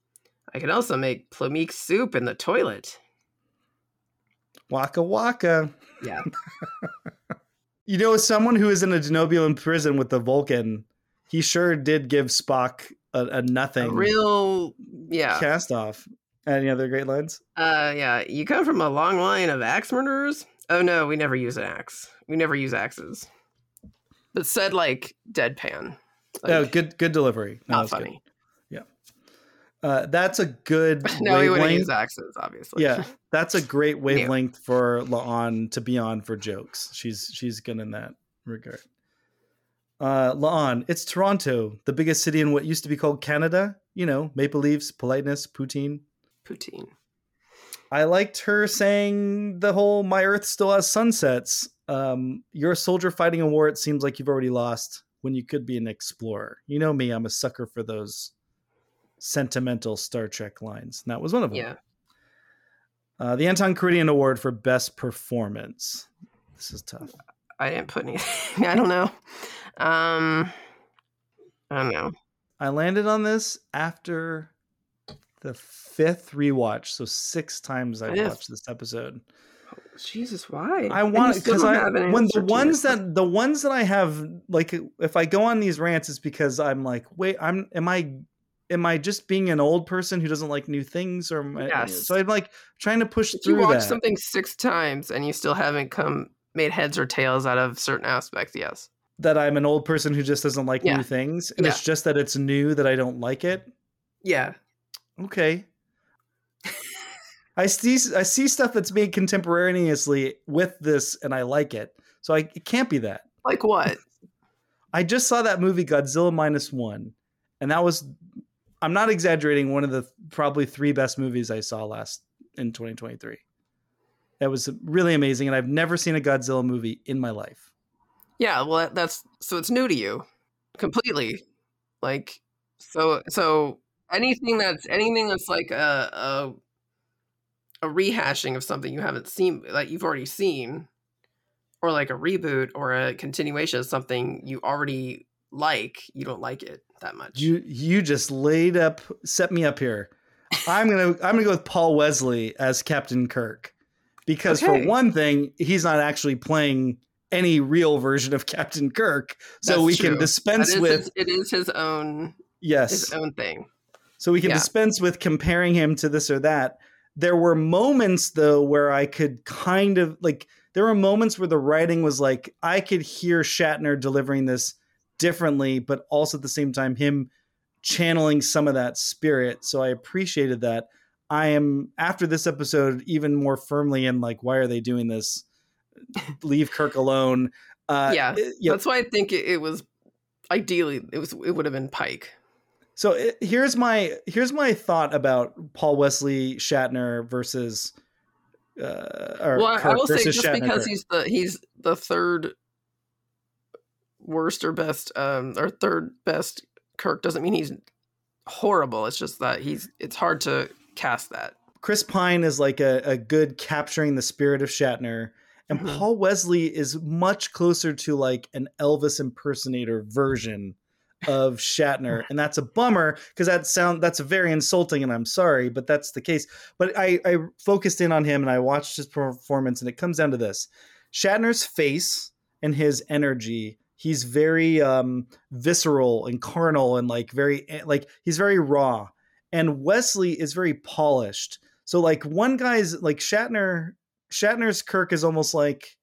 I can also make plomeek soup in the toilet. Waka waka. Yeah. You know, as someone who is in a Denobio in prison with the Vulcan, he sure did give Spock a nothing. A real, yeah. Cast off. Any other great lines? Yeah. You come from a long line of axe murderers? Oh no, we never use an axe. We never use axes. But said like deadpan. Like, oh, good delivery. No, not funny. Good. Yeah. That's a good no, we wouldn't use axes, obviously. Yeah. That's a great wavelength for La'an to be on for jokes. She's good in that regard. La'an, it's Toronto, the biggest city in what used to be called Canada. You know, maple leaves, politeness, poutine. I liked her saying the whole "My Earth still has sunsets." You're a soldier fighting a war. It seems like you've already lost when you could be an explorer. You know me; I'm a sucker for those sentimental Star Trek lines. And that was one of them. Yeah. The Anton Cariden Award for best performance. This is tough. I didn't put anything. I don't know. I don't know. I landed on this after the 5th rewatch, so 6 times I've watched this episode. Oh, Jesus, why? I want because I when the ones that I have, like, if I go on these rants, it's because I'm like, wait, am I just being an old person who doesn't like new things? Or so I'm like trying to push through. You watch something 6 times and you still haven't made heads or tails out of certain aspects. Yes. That I'm an old person who just doesn't like new things. And it's just that it's new that I don't like it. Yeah. Okay. I see stuff that's made contemporaneously with this and I like it. So it can't be that. Like what? I just saw that movie Godzilla -1. And that was, I'm not exaggerating, one of the probably 3 best movies I saw last in 2023. That was really amazing. And I've never seen a Godzilla movie in my life. Yeah, well, so it's new to you completely. Like, so anything that's like a rehashing of something you haven't seen, like you've already seen, or like a reboot or a continuation of something you already like, you don't like it that much. You just set me up here. I'm gonna go with Paul Wesley as Captain Kirk, because for one thing, he's not actually playing any real version of Captain Kirk, so that's can dispense with it is his own his own thing. So we can dispense with comparing him to this or that. There were moments though where I could kind of like there were moments where the writing was like I could hear Shatner delivering this differently, but also at the same time him channeling some of that spirit. So I appreciated that. I am after this episode even more firmly in like, why are they doing this? Leave Kirk alone. That's why I think it was ideally it would have been Pike. So here's my thought about Paul Wesley Shatner versus Kirk. I will say just Shatner, because he's the third worst or best or third best Kirk doesn't mean he's horrible. It's just that it's hard to cast that. Chris Pine is like a good capturing the spirit of Shatner. And Paul Wesley is much closer to like an Elvis impersonator version of Shatner. And that's a bummer because that's very insulting. And I'm sorry, but that's the case. But I focused in on him and I watched his performance, and it comes down to this. Shatner's face and his energy. He's very visceral and carnal and like very like he's very raw. And Wesley is very polished. So like one guy's like Shatner's Kirk is almost like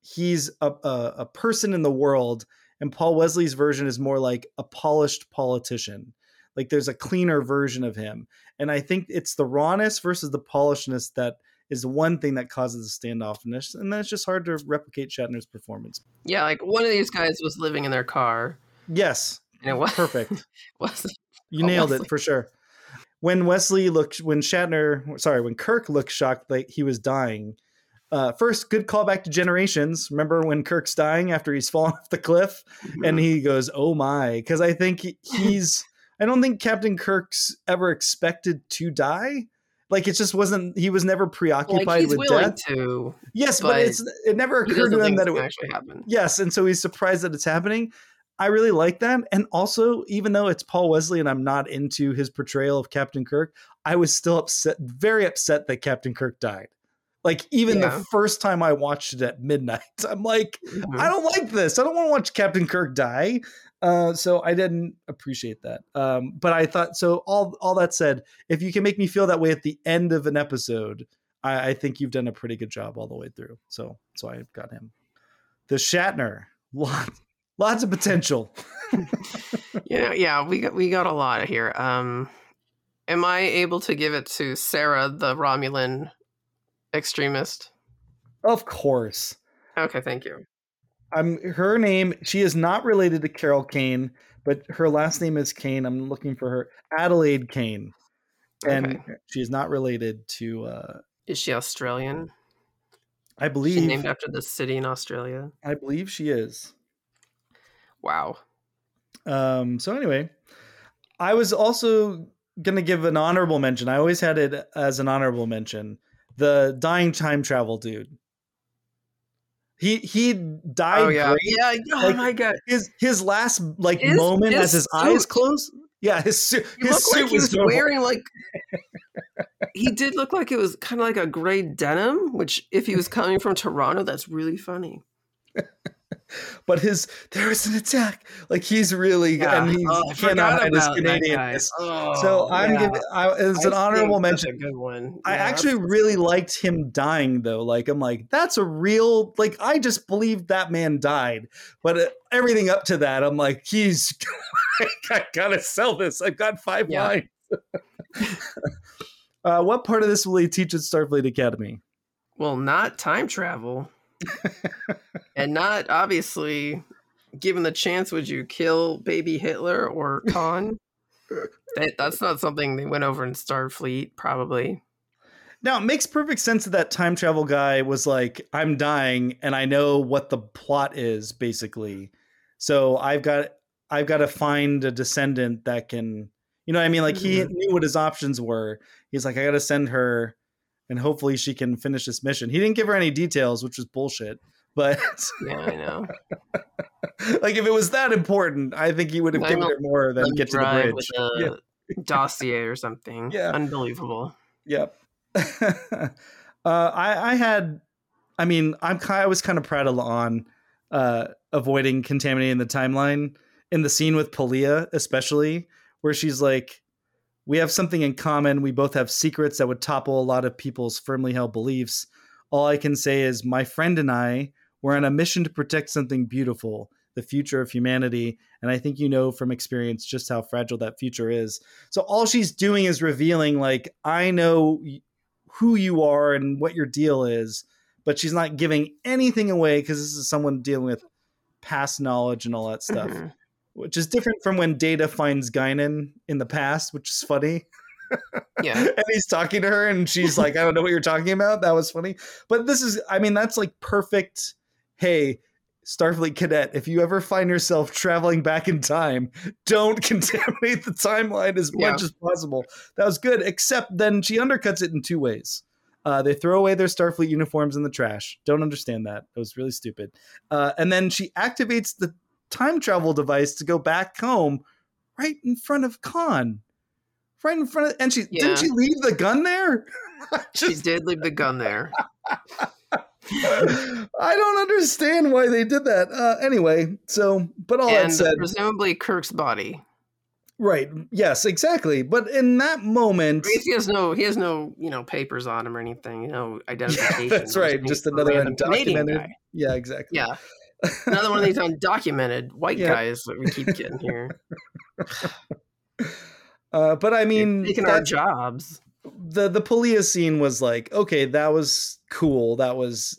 he's a person in the world, and Paul Wesley's version is more like a polished politician. Like there's a cleaner version of him. And I think it's the rawness versus the polishedness that is the one thing that causes the standoffness. And then it's just hard to replicate Shatner's performance. Yeah, like one of these guys was living in their car. Yes. And it was perfect. You nailed it for sure. When when Kirk looked shocked, like he was dying. First, good callback to Generations. Remember when Kirk's dying after he's fallen off the cliff, and he goes, "Oh my!" Because I think I don't think Captain Kirk's ever expected to die. Like it just wasn't. He was never preoccupied with death. To, yes, but it never occurred to him that it would actually happen. Yes, and so he's surprised that it's happening. I really like that. And also, even though it's Paul Wesley and I'm not into his portrayal of Captain Kirk, I was still upset, very upset that Captain Kirk died. Like, even the first time I watched it at midnight, I'm like, I don't like this. I don't want to watch Captain Kirk die. So I didn't appreciate that. But I thought, so all that said, if you can make me feel that way at the end of an episode, I think you've done a pretty good job all the way through. So I got him. The Shatner. Lots of potential. We got a lot here. Am I able to give it to Sarah, the Romulan extremist? Of course. Okay, thank you. Her name, she is not related to Carol Kane, but her last name is Kane. I'm looking for her. Adelaide Kane. And she is not related to... Is she Australian? I believe... She's named after the city in Australia. I believe she is. Wow. So anyway, I was also going to give an honorable mention. I always had it as an honorable mention. The dying time travel dude. He died. Oh, yeah. Great. Yeah. Oh, like, my God. His last moment as his eyes closed. Yeah. His suit he was wearing like, he did look like it was kind of like a gray denim, which if he was coming from Toronto, that's really funny. But there was an attack. Like he's really, and he's cannot, and his Canadianness. So I'm giving it's an honorable mention. A good one. Yeah, I actually really liked him dying though. Like I'm like, that's a real, like I just believed that man died. But everything up to that, I'm like, he's I gotta sell this. I've got 5 lines. What part of this will he teach at Starfleet Academy? Well, not time travel. And not obviously, given the chance, would you kill baby Hitler or Khan? That's not something they went over in Starfleet, probably. Now, it makes perfect sense that that time travel guy was like, I'm dying and I know what the plot is, basically. So I've got to find a descendant that can, you know what I mean? Like he knew what his options were. He's like, I got to send her. And hopefully she can finish this mission. He didn't give her any details, which was bullshit. But yeah, I know. Like if it was that important, I think he would have given her more than get to the bridge. With a dossier or something. Yeah. Unbelievable. Yep. I was kind of proud of La'an avoiding contaminating the timeline in the scene with Pelia, especially where she's like, we have something in common. We both have secrets that would topple a lot of people's firmly held beliefs. All I can say is my friend and I were on a mission to protect something beautiful, the future of humanity. And I think, you know, from experience, just how fragile that future is. So all she's doing is revealing, like, I know who you are and what your deal is, but she's not giving anything away because this is someone dealing with past knowledge and all that stuff. Mm-hmm. Which is different from when Data finds Guinan in the past, which is funny. Yeah. And he's talking to her and she's like, I don't know what you're talking about. That was funny. But this is, I mean, that's like perfect. Hey, Starfleet cadet, if you ever find yourself traveling back in time, don't contaminate the timeline as much as possible. That was good. Except then she undercuts it in 2 ways. They throw away their Starfleet uniforms in the trash. Don't understand that. It was really stupid. And then she activates the time travel device to go back home right in front of Khan. Right in front of, and she didn't she leave the gun there? She did leave the gun there. I don't understand why they did that. Anyway, so but all that said, presumably Kirk's body. Right. Yes, exactly. But in that moment, he has no, you know, papers on him or anything, you know, identification. That's right. Just another undocumented. Yeah, exactly. Yeah. Another one of these undocumented white guys that we keep getting here. But I mean, taking our jobs. The Pelia scene was like, okay, that was cool. That was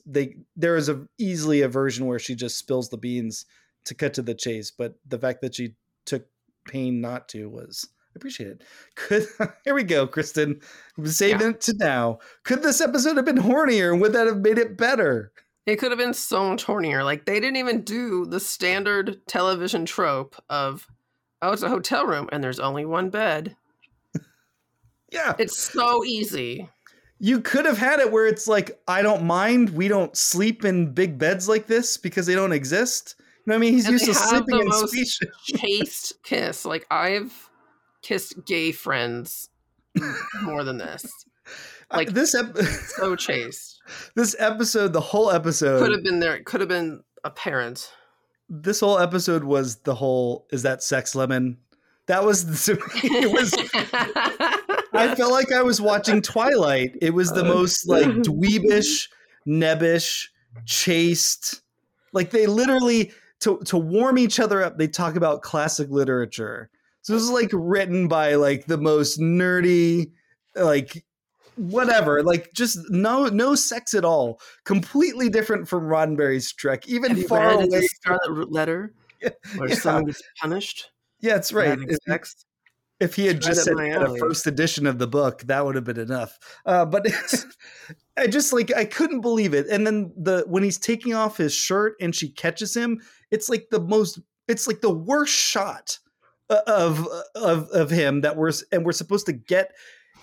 there is easily a version where she just spills the beans to cut to the chase, but the fact that she took pain not to was appreciated. Here we go, Kristen. I'm saving it to now. Could this episode have been hornier? And would that have made it better? It could have been so much hornier. Like, they didn't even do the standard television trope of, oh, it's a hotel room and there's only one bed. Yeah. It's so easy. You could have had it where it's like, I don't mind. We don't sleep in big beds like this because they don't exist. You know what I mean? He's used to sleeping in speech. Chaste kiss. Like, I've kissed gay friends more than this. Like so chaste. This episode, the whole episode could have been there. It could have been a parent. This whole episode was the whole, is that sex lemon? That was, it was, I felt like I was watching Twilight. It was the most like dweebish, nebbish, chaste. Like they literally, to warm each other up, they talk about classic literature. So this is like written by like the most nerdy, like whatever, like just no sex at all. Completely different from Roddenberry's Trek. Even far away from Scarlet Letter, where someone gets punished. Yeah, that's right. If he had just said the first edition of the book, that would have been enough. But I just like, I couldn't believe it. And then when he's taking off his shirt and she catches him, it's like the worst shot of him that we're supposed to get.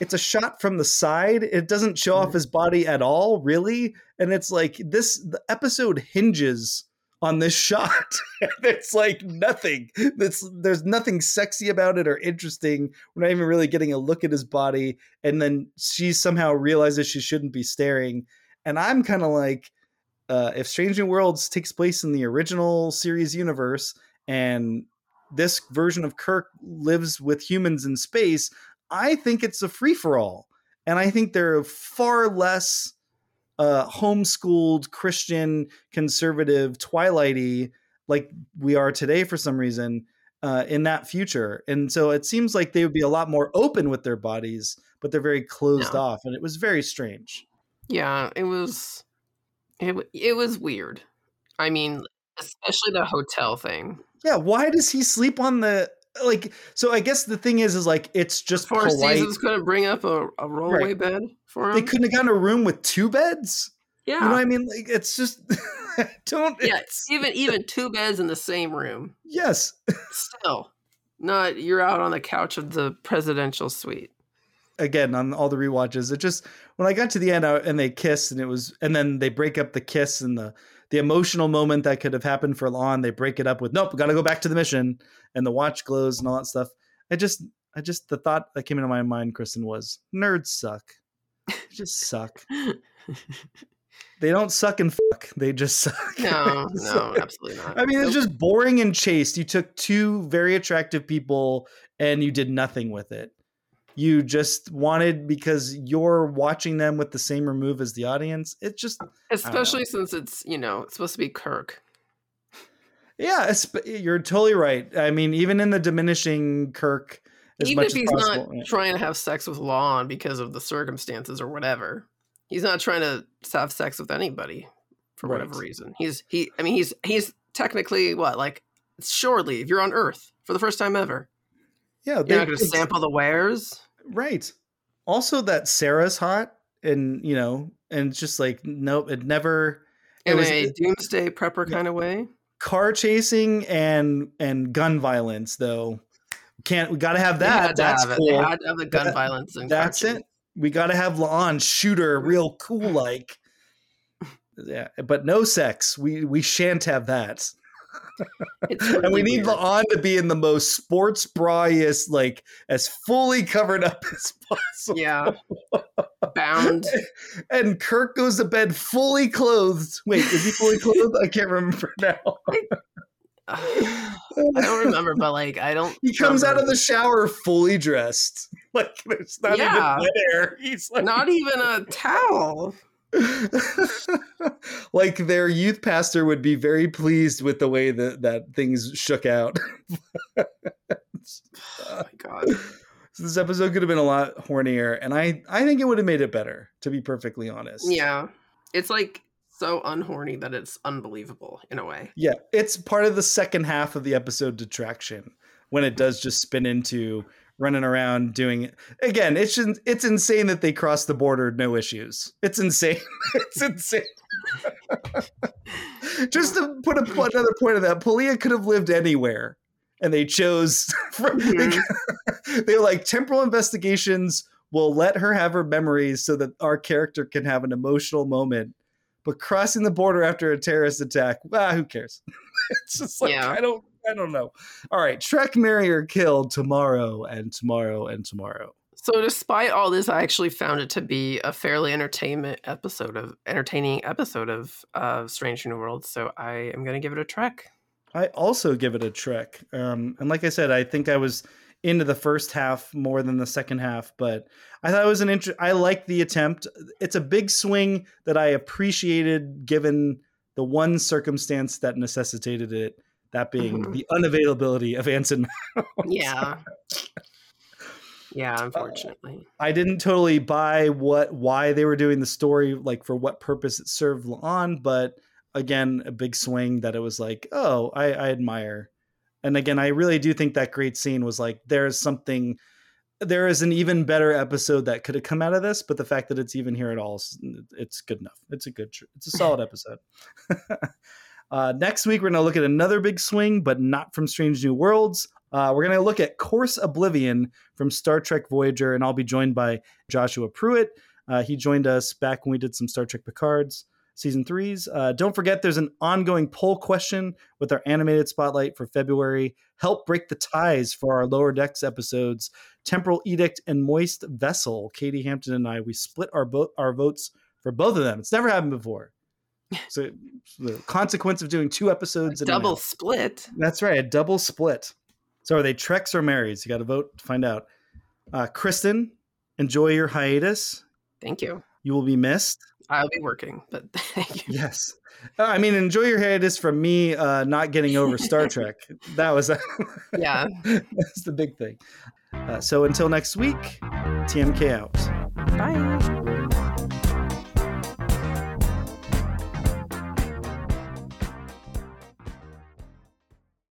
It's a shot from the side. It doesn't show off his body at all, really. And it's like the episode hinges on this shot. It's like nothing. There's nothing sexy about it or interesting. We're not even really getting a look at his body. And then she somehow realizes she shouldn't be staring. And I'm kind of like, if Strange New Worlds takes place in the original series universe and this version of Kirk lives with humans in space, I think it's a free-for-all. And I think there are far less homeschooled Christian conservative Twilighty like we are today for some reason in that future. And so it seems like they would be a lot more open with their bodies, but they're very closed off. And it was very strange. Yeah, it was weird. I mean, especially the hotel thing. Yeah. Why does he sleep on the, like, so I guess the thing is like, it's just Four polite. Seasons couldn't bring up a rollaway bed. They couldn't have gotten a room with two beds. Yeah, you know what I mean. Like it's just don't. Yes, yeah, even two beds in the same room. Yes, still not. You're out on the couch of the presidential suite. Again, on all the rewatches, it just when I got to the end and they kissed and it was, and then they break up the kiss and the emotional moment that could have happened for La'an. They break it up with nope, got to go back to the mission and the watch glows and all that stuff. I just the thought that came into my mind, Kristen, was nerds suck. They just suck. They don't suck and fuck. They just suck. No, absolutely not. I mean, it's just boring and chaste. You took two very attractive people and you did nothing with it. You just wanted because you're watching them with the same remove as the audience. It just, especially since it's, you know, it's supposed to be Kirk. Yeah, you're totally right. I mean, even in the diminishing Kirk. Even if he's not trying to have sex with La'an because of the circumstances or whatever, he's not trying to have sex with anybody for whatever reason. He's technically what, like, surely if you're on Earth for the first time ever, yeah, you're not going to sample the wares, right? Also, that Sarah's hot, and you know, and it's just like nope, it never. It was a doomsday prepper kind of way. Car chasing and gun violence, though. We got to have that. That's cool. They had to have the gun violence. That's it. We got to have La'an shoot her real cool, like. Yeah, but no sex. We shan't have that. Really and we need La'an to be in the most sports braiest, like as fully covered up as possible. Yeah, bound. And Kirk goes to bed fully clothed. Wait, is he fully clothed? I can't remember now. I don't remember, but like I don't. He comes out of the shower fully dressed, like there's not even there. He's like, not even a towel. Like their youth pastor would be very pleased with the way that things shook out. Oh my god! So this episode could have been a lot hornier, and I think it would have made it better. To be perfectly honest, yeah, it's like. So unhorny that it's unbelievable in a way. Yeah, it's part of the second half of the episode detraction when it does just spin into running around doing it. Again, it's insane that they crossed the border, no issues. It's insane. It's insane. Just to put another point of that, Pelia could have lived anywhere and they chose from, they were like temporal investigations will let her have her memories so that our character can have an emotional moment. But crossing the border after a terrorist attack, who cares? It's just like, yeah. I don't know. All right. Trek, marry, or kill tomorrow and tomorrow and tomorrow. So despite all this, I actually found it to be a fairly entertaining episode of Strange New Worlds. So I am going to give it a trek. I also give it a trek. And like I said, I think I was into the first half more than the second half, but I thought it was I liked the attempt. It's a big swing that I appreciated given the one circumstance that necessitated it, that being the unavailability of Anson Mount. Yeah. Yeah, unfortunately. I didn't totally buy why they were doing the story, like for what purpose it served La'an, but again, a big swing that it was like, oh, I admire. And again, I really do think that great scene was like, there is an even better episode that could have come out of this, but the fact that it's even here at all, it's good enough. It's a solid episode. Next week, we're going to look at another big swing, but not from Strange New Worlds. We're going to look at Course Oblivion from Star Trek Voyager, and I'll be joined by Joshua Pruitt. He joined us back when we did some Star Trek Picards, Season 3s. Don't forget, there's an ongoing poll question with our animated spotlight for February. Help break the ties for our Lower Decks episodes, Temporal Edict and Moist Vessel. Katie Hampton and I, we split our votes for both of them. It's never happened before. So the consequence of doing two episodes. A double split. That's right. A double split. So are they Treks or Marys? You got to vote to find out. Kristen, enjoy your hiatus. Thank you. You will be missed. I'll be working, but thank you. Yes. I mean, enjoy your hiatus from me not getting over Star Trek. That was... Yeah. That's the big thing. So until next week, TMK out. Bye.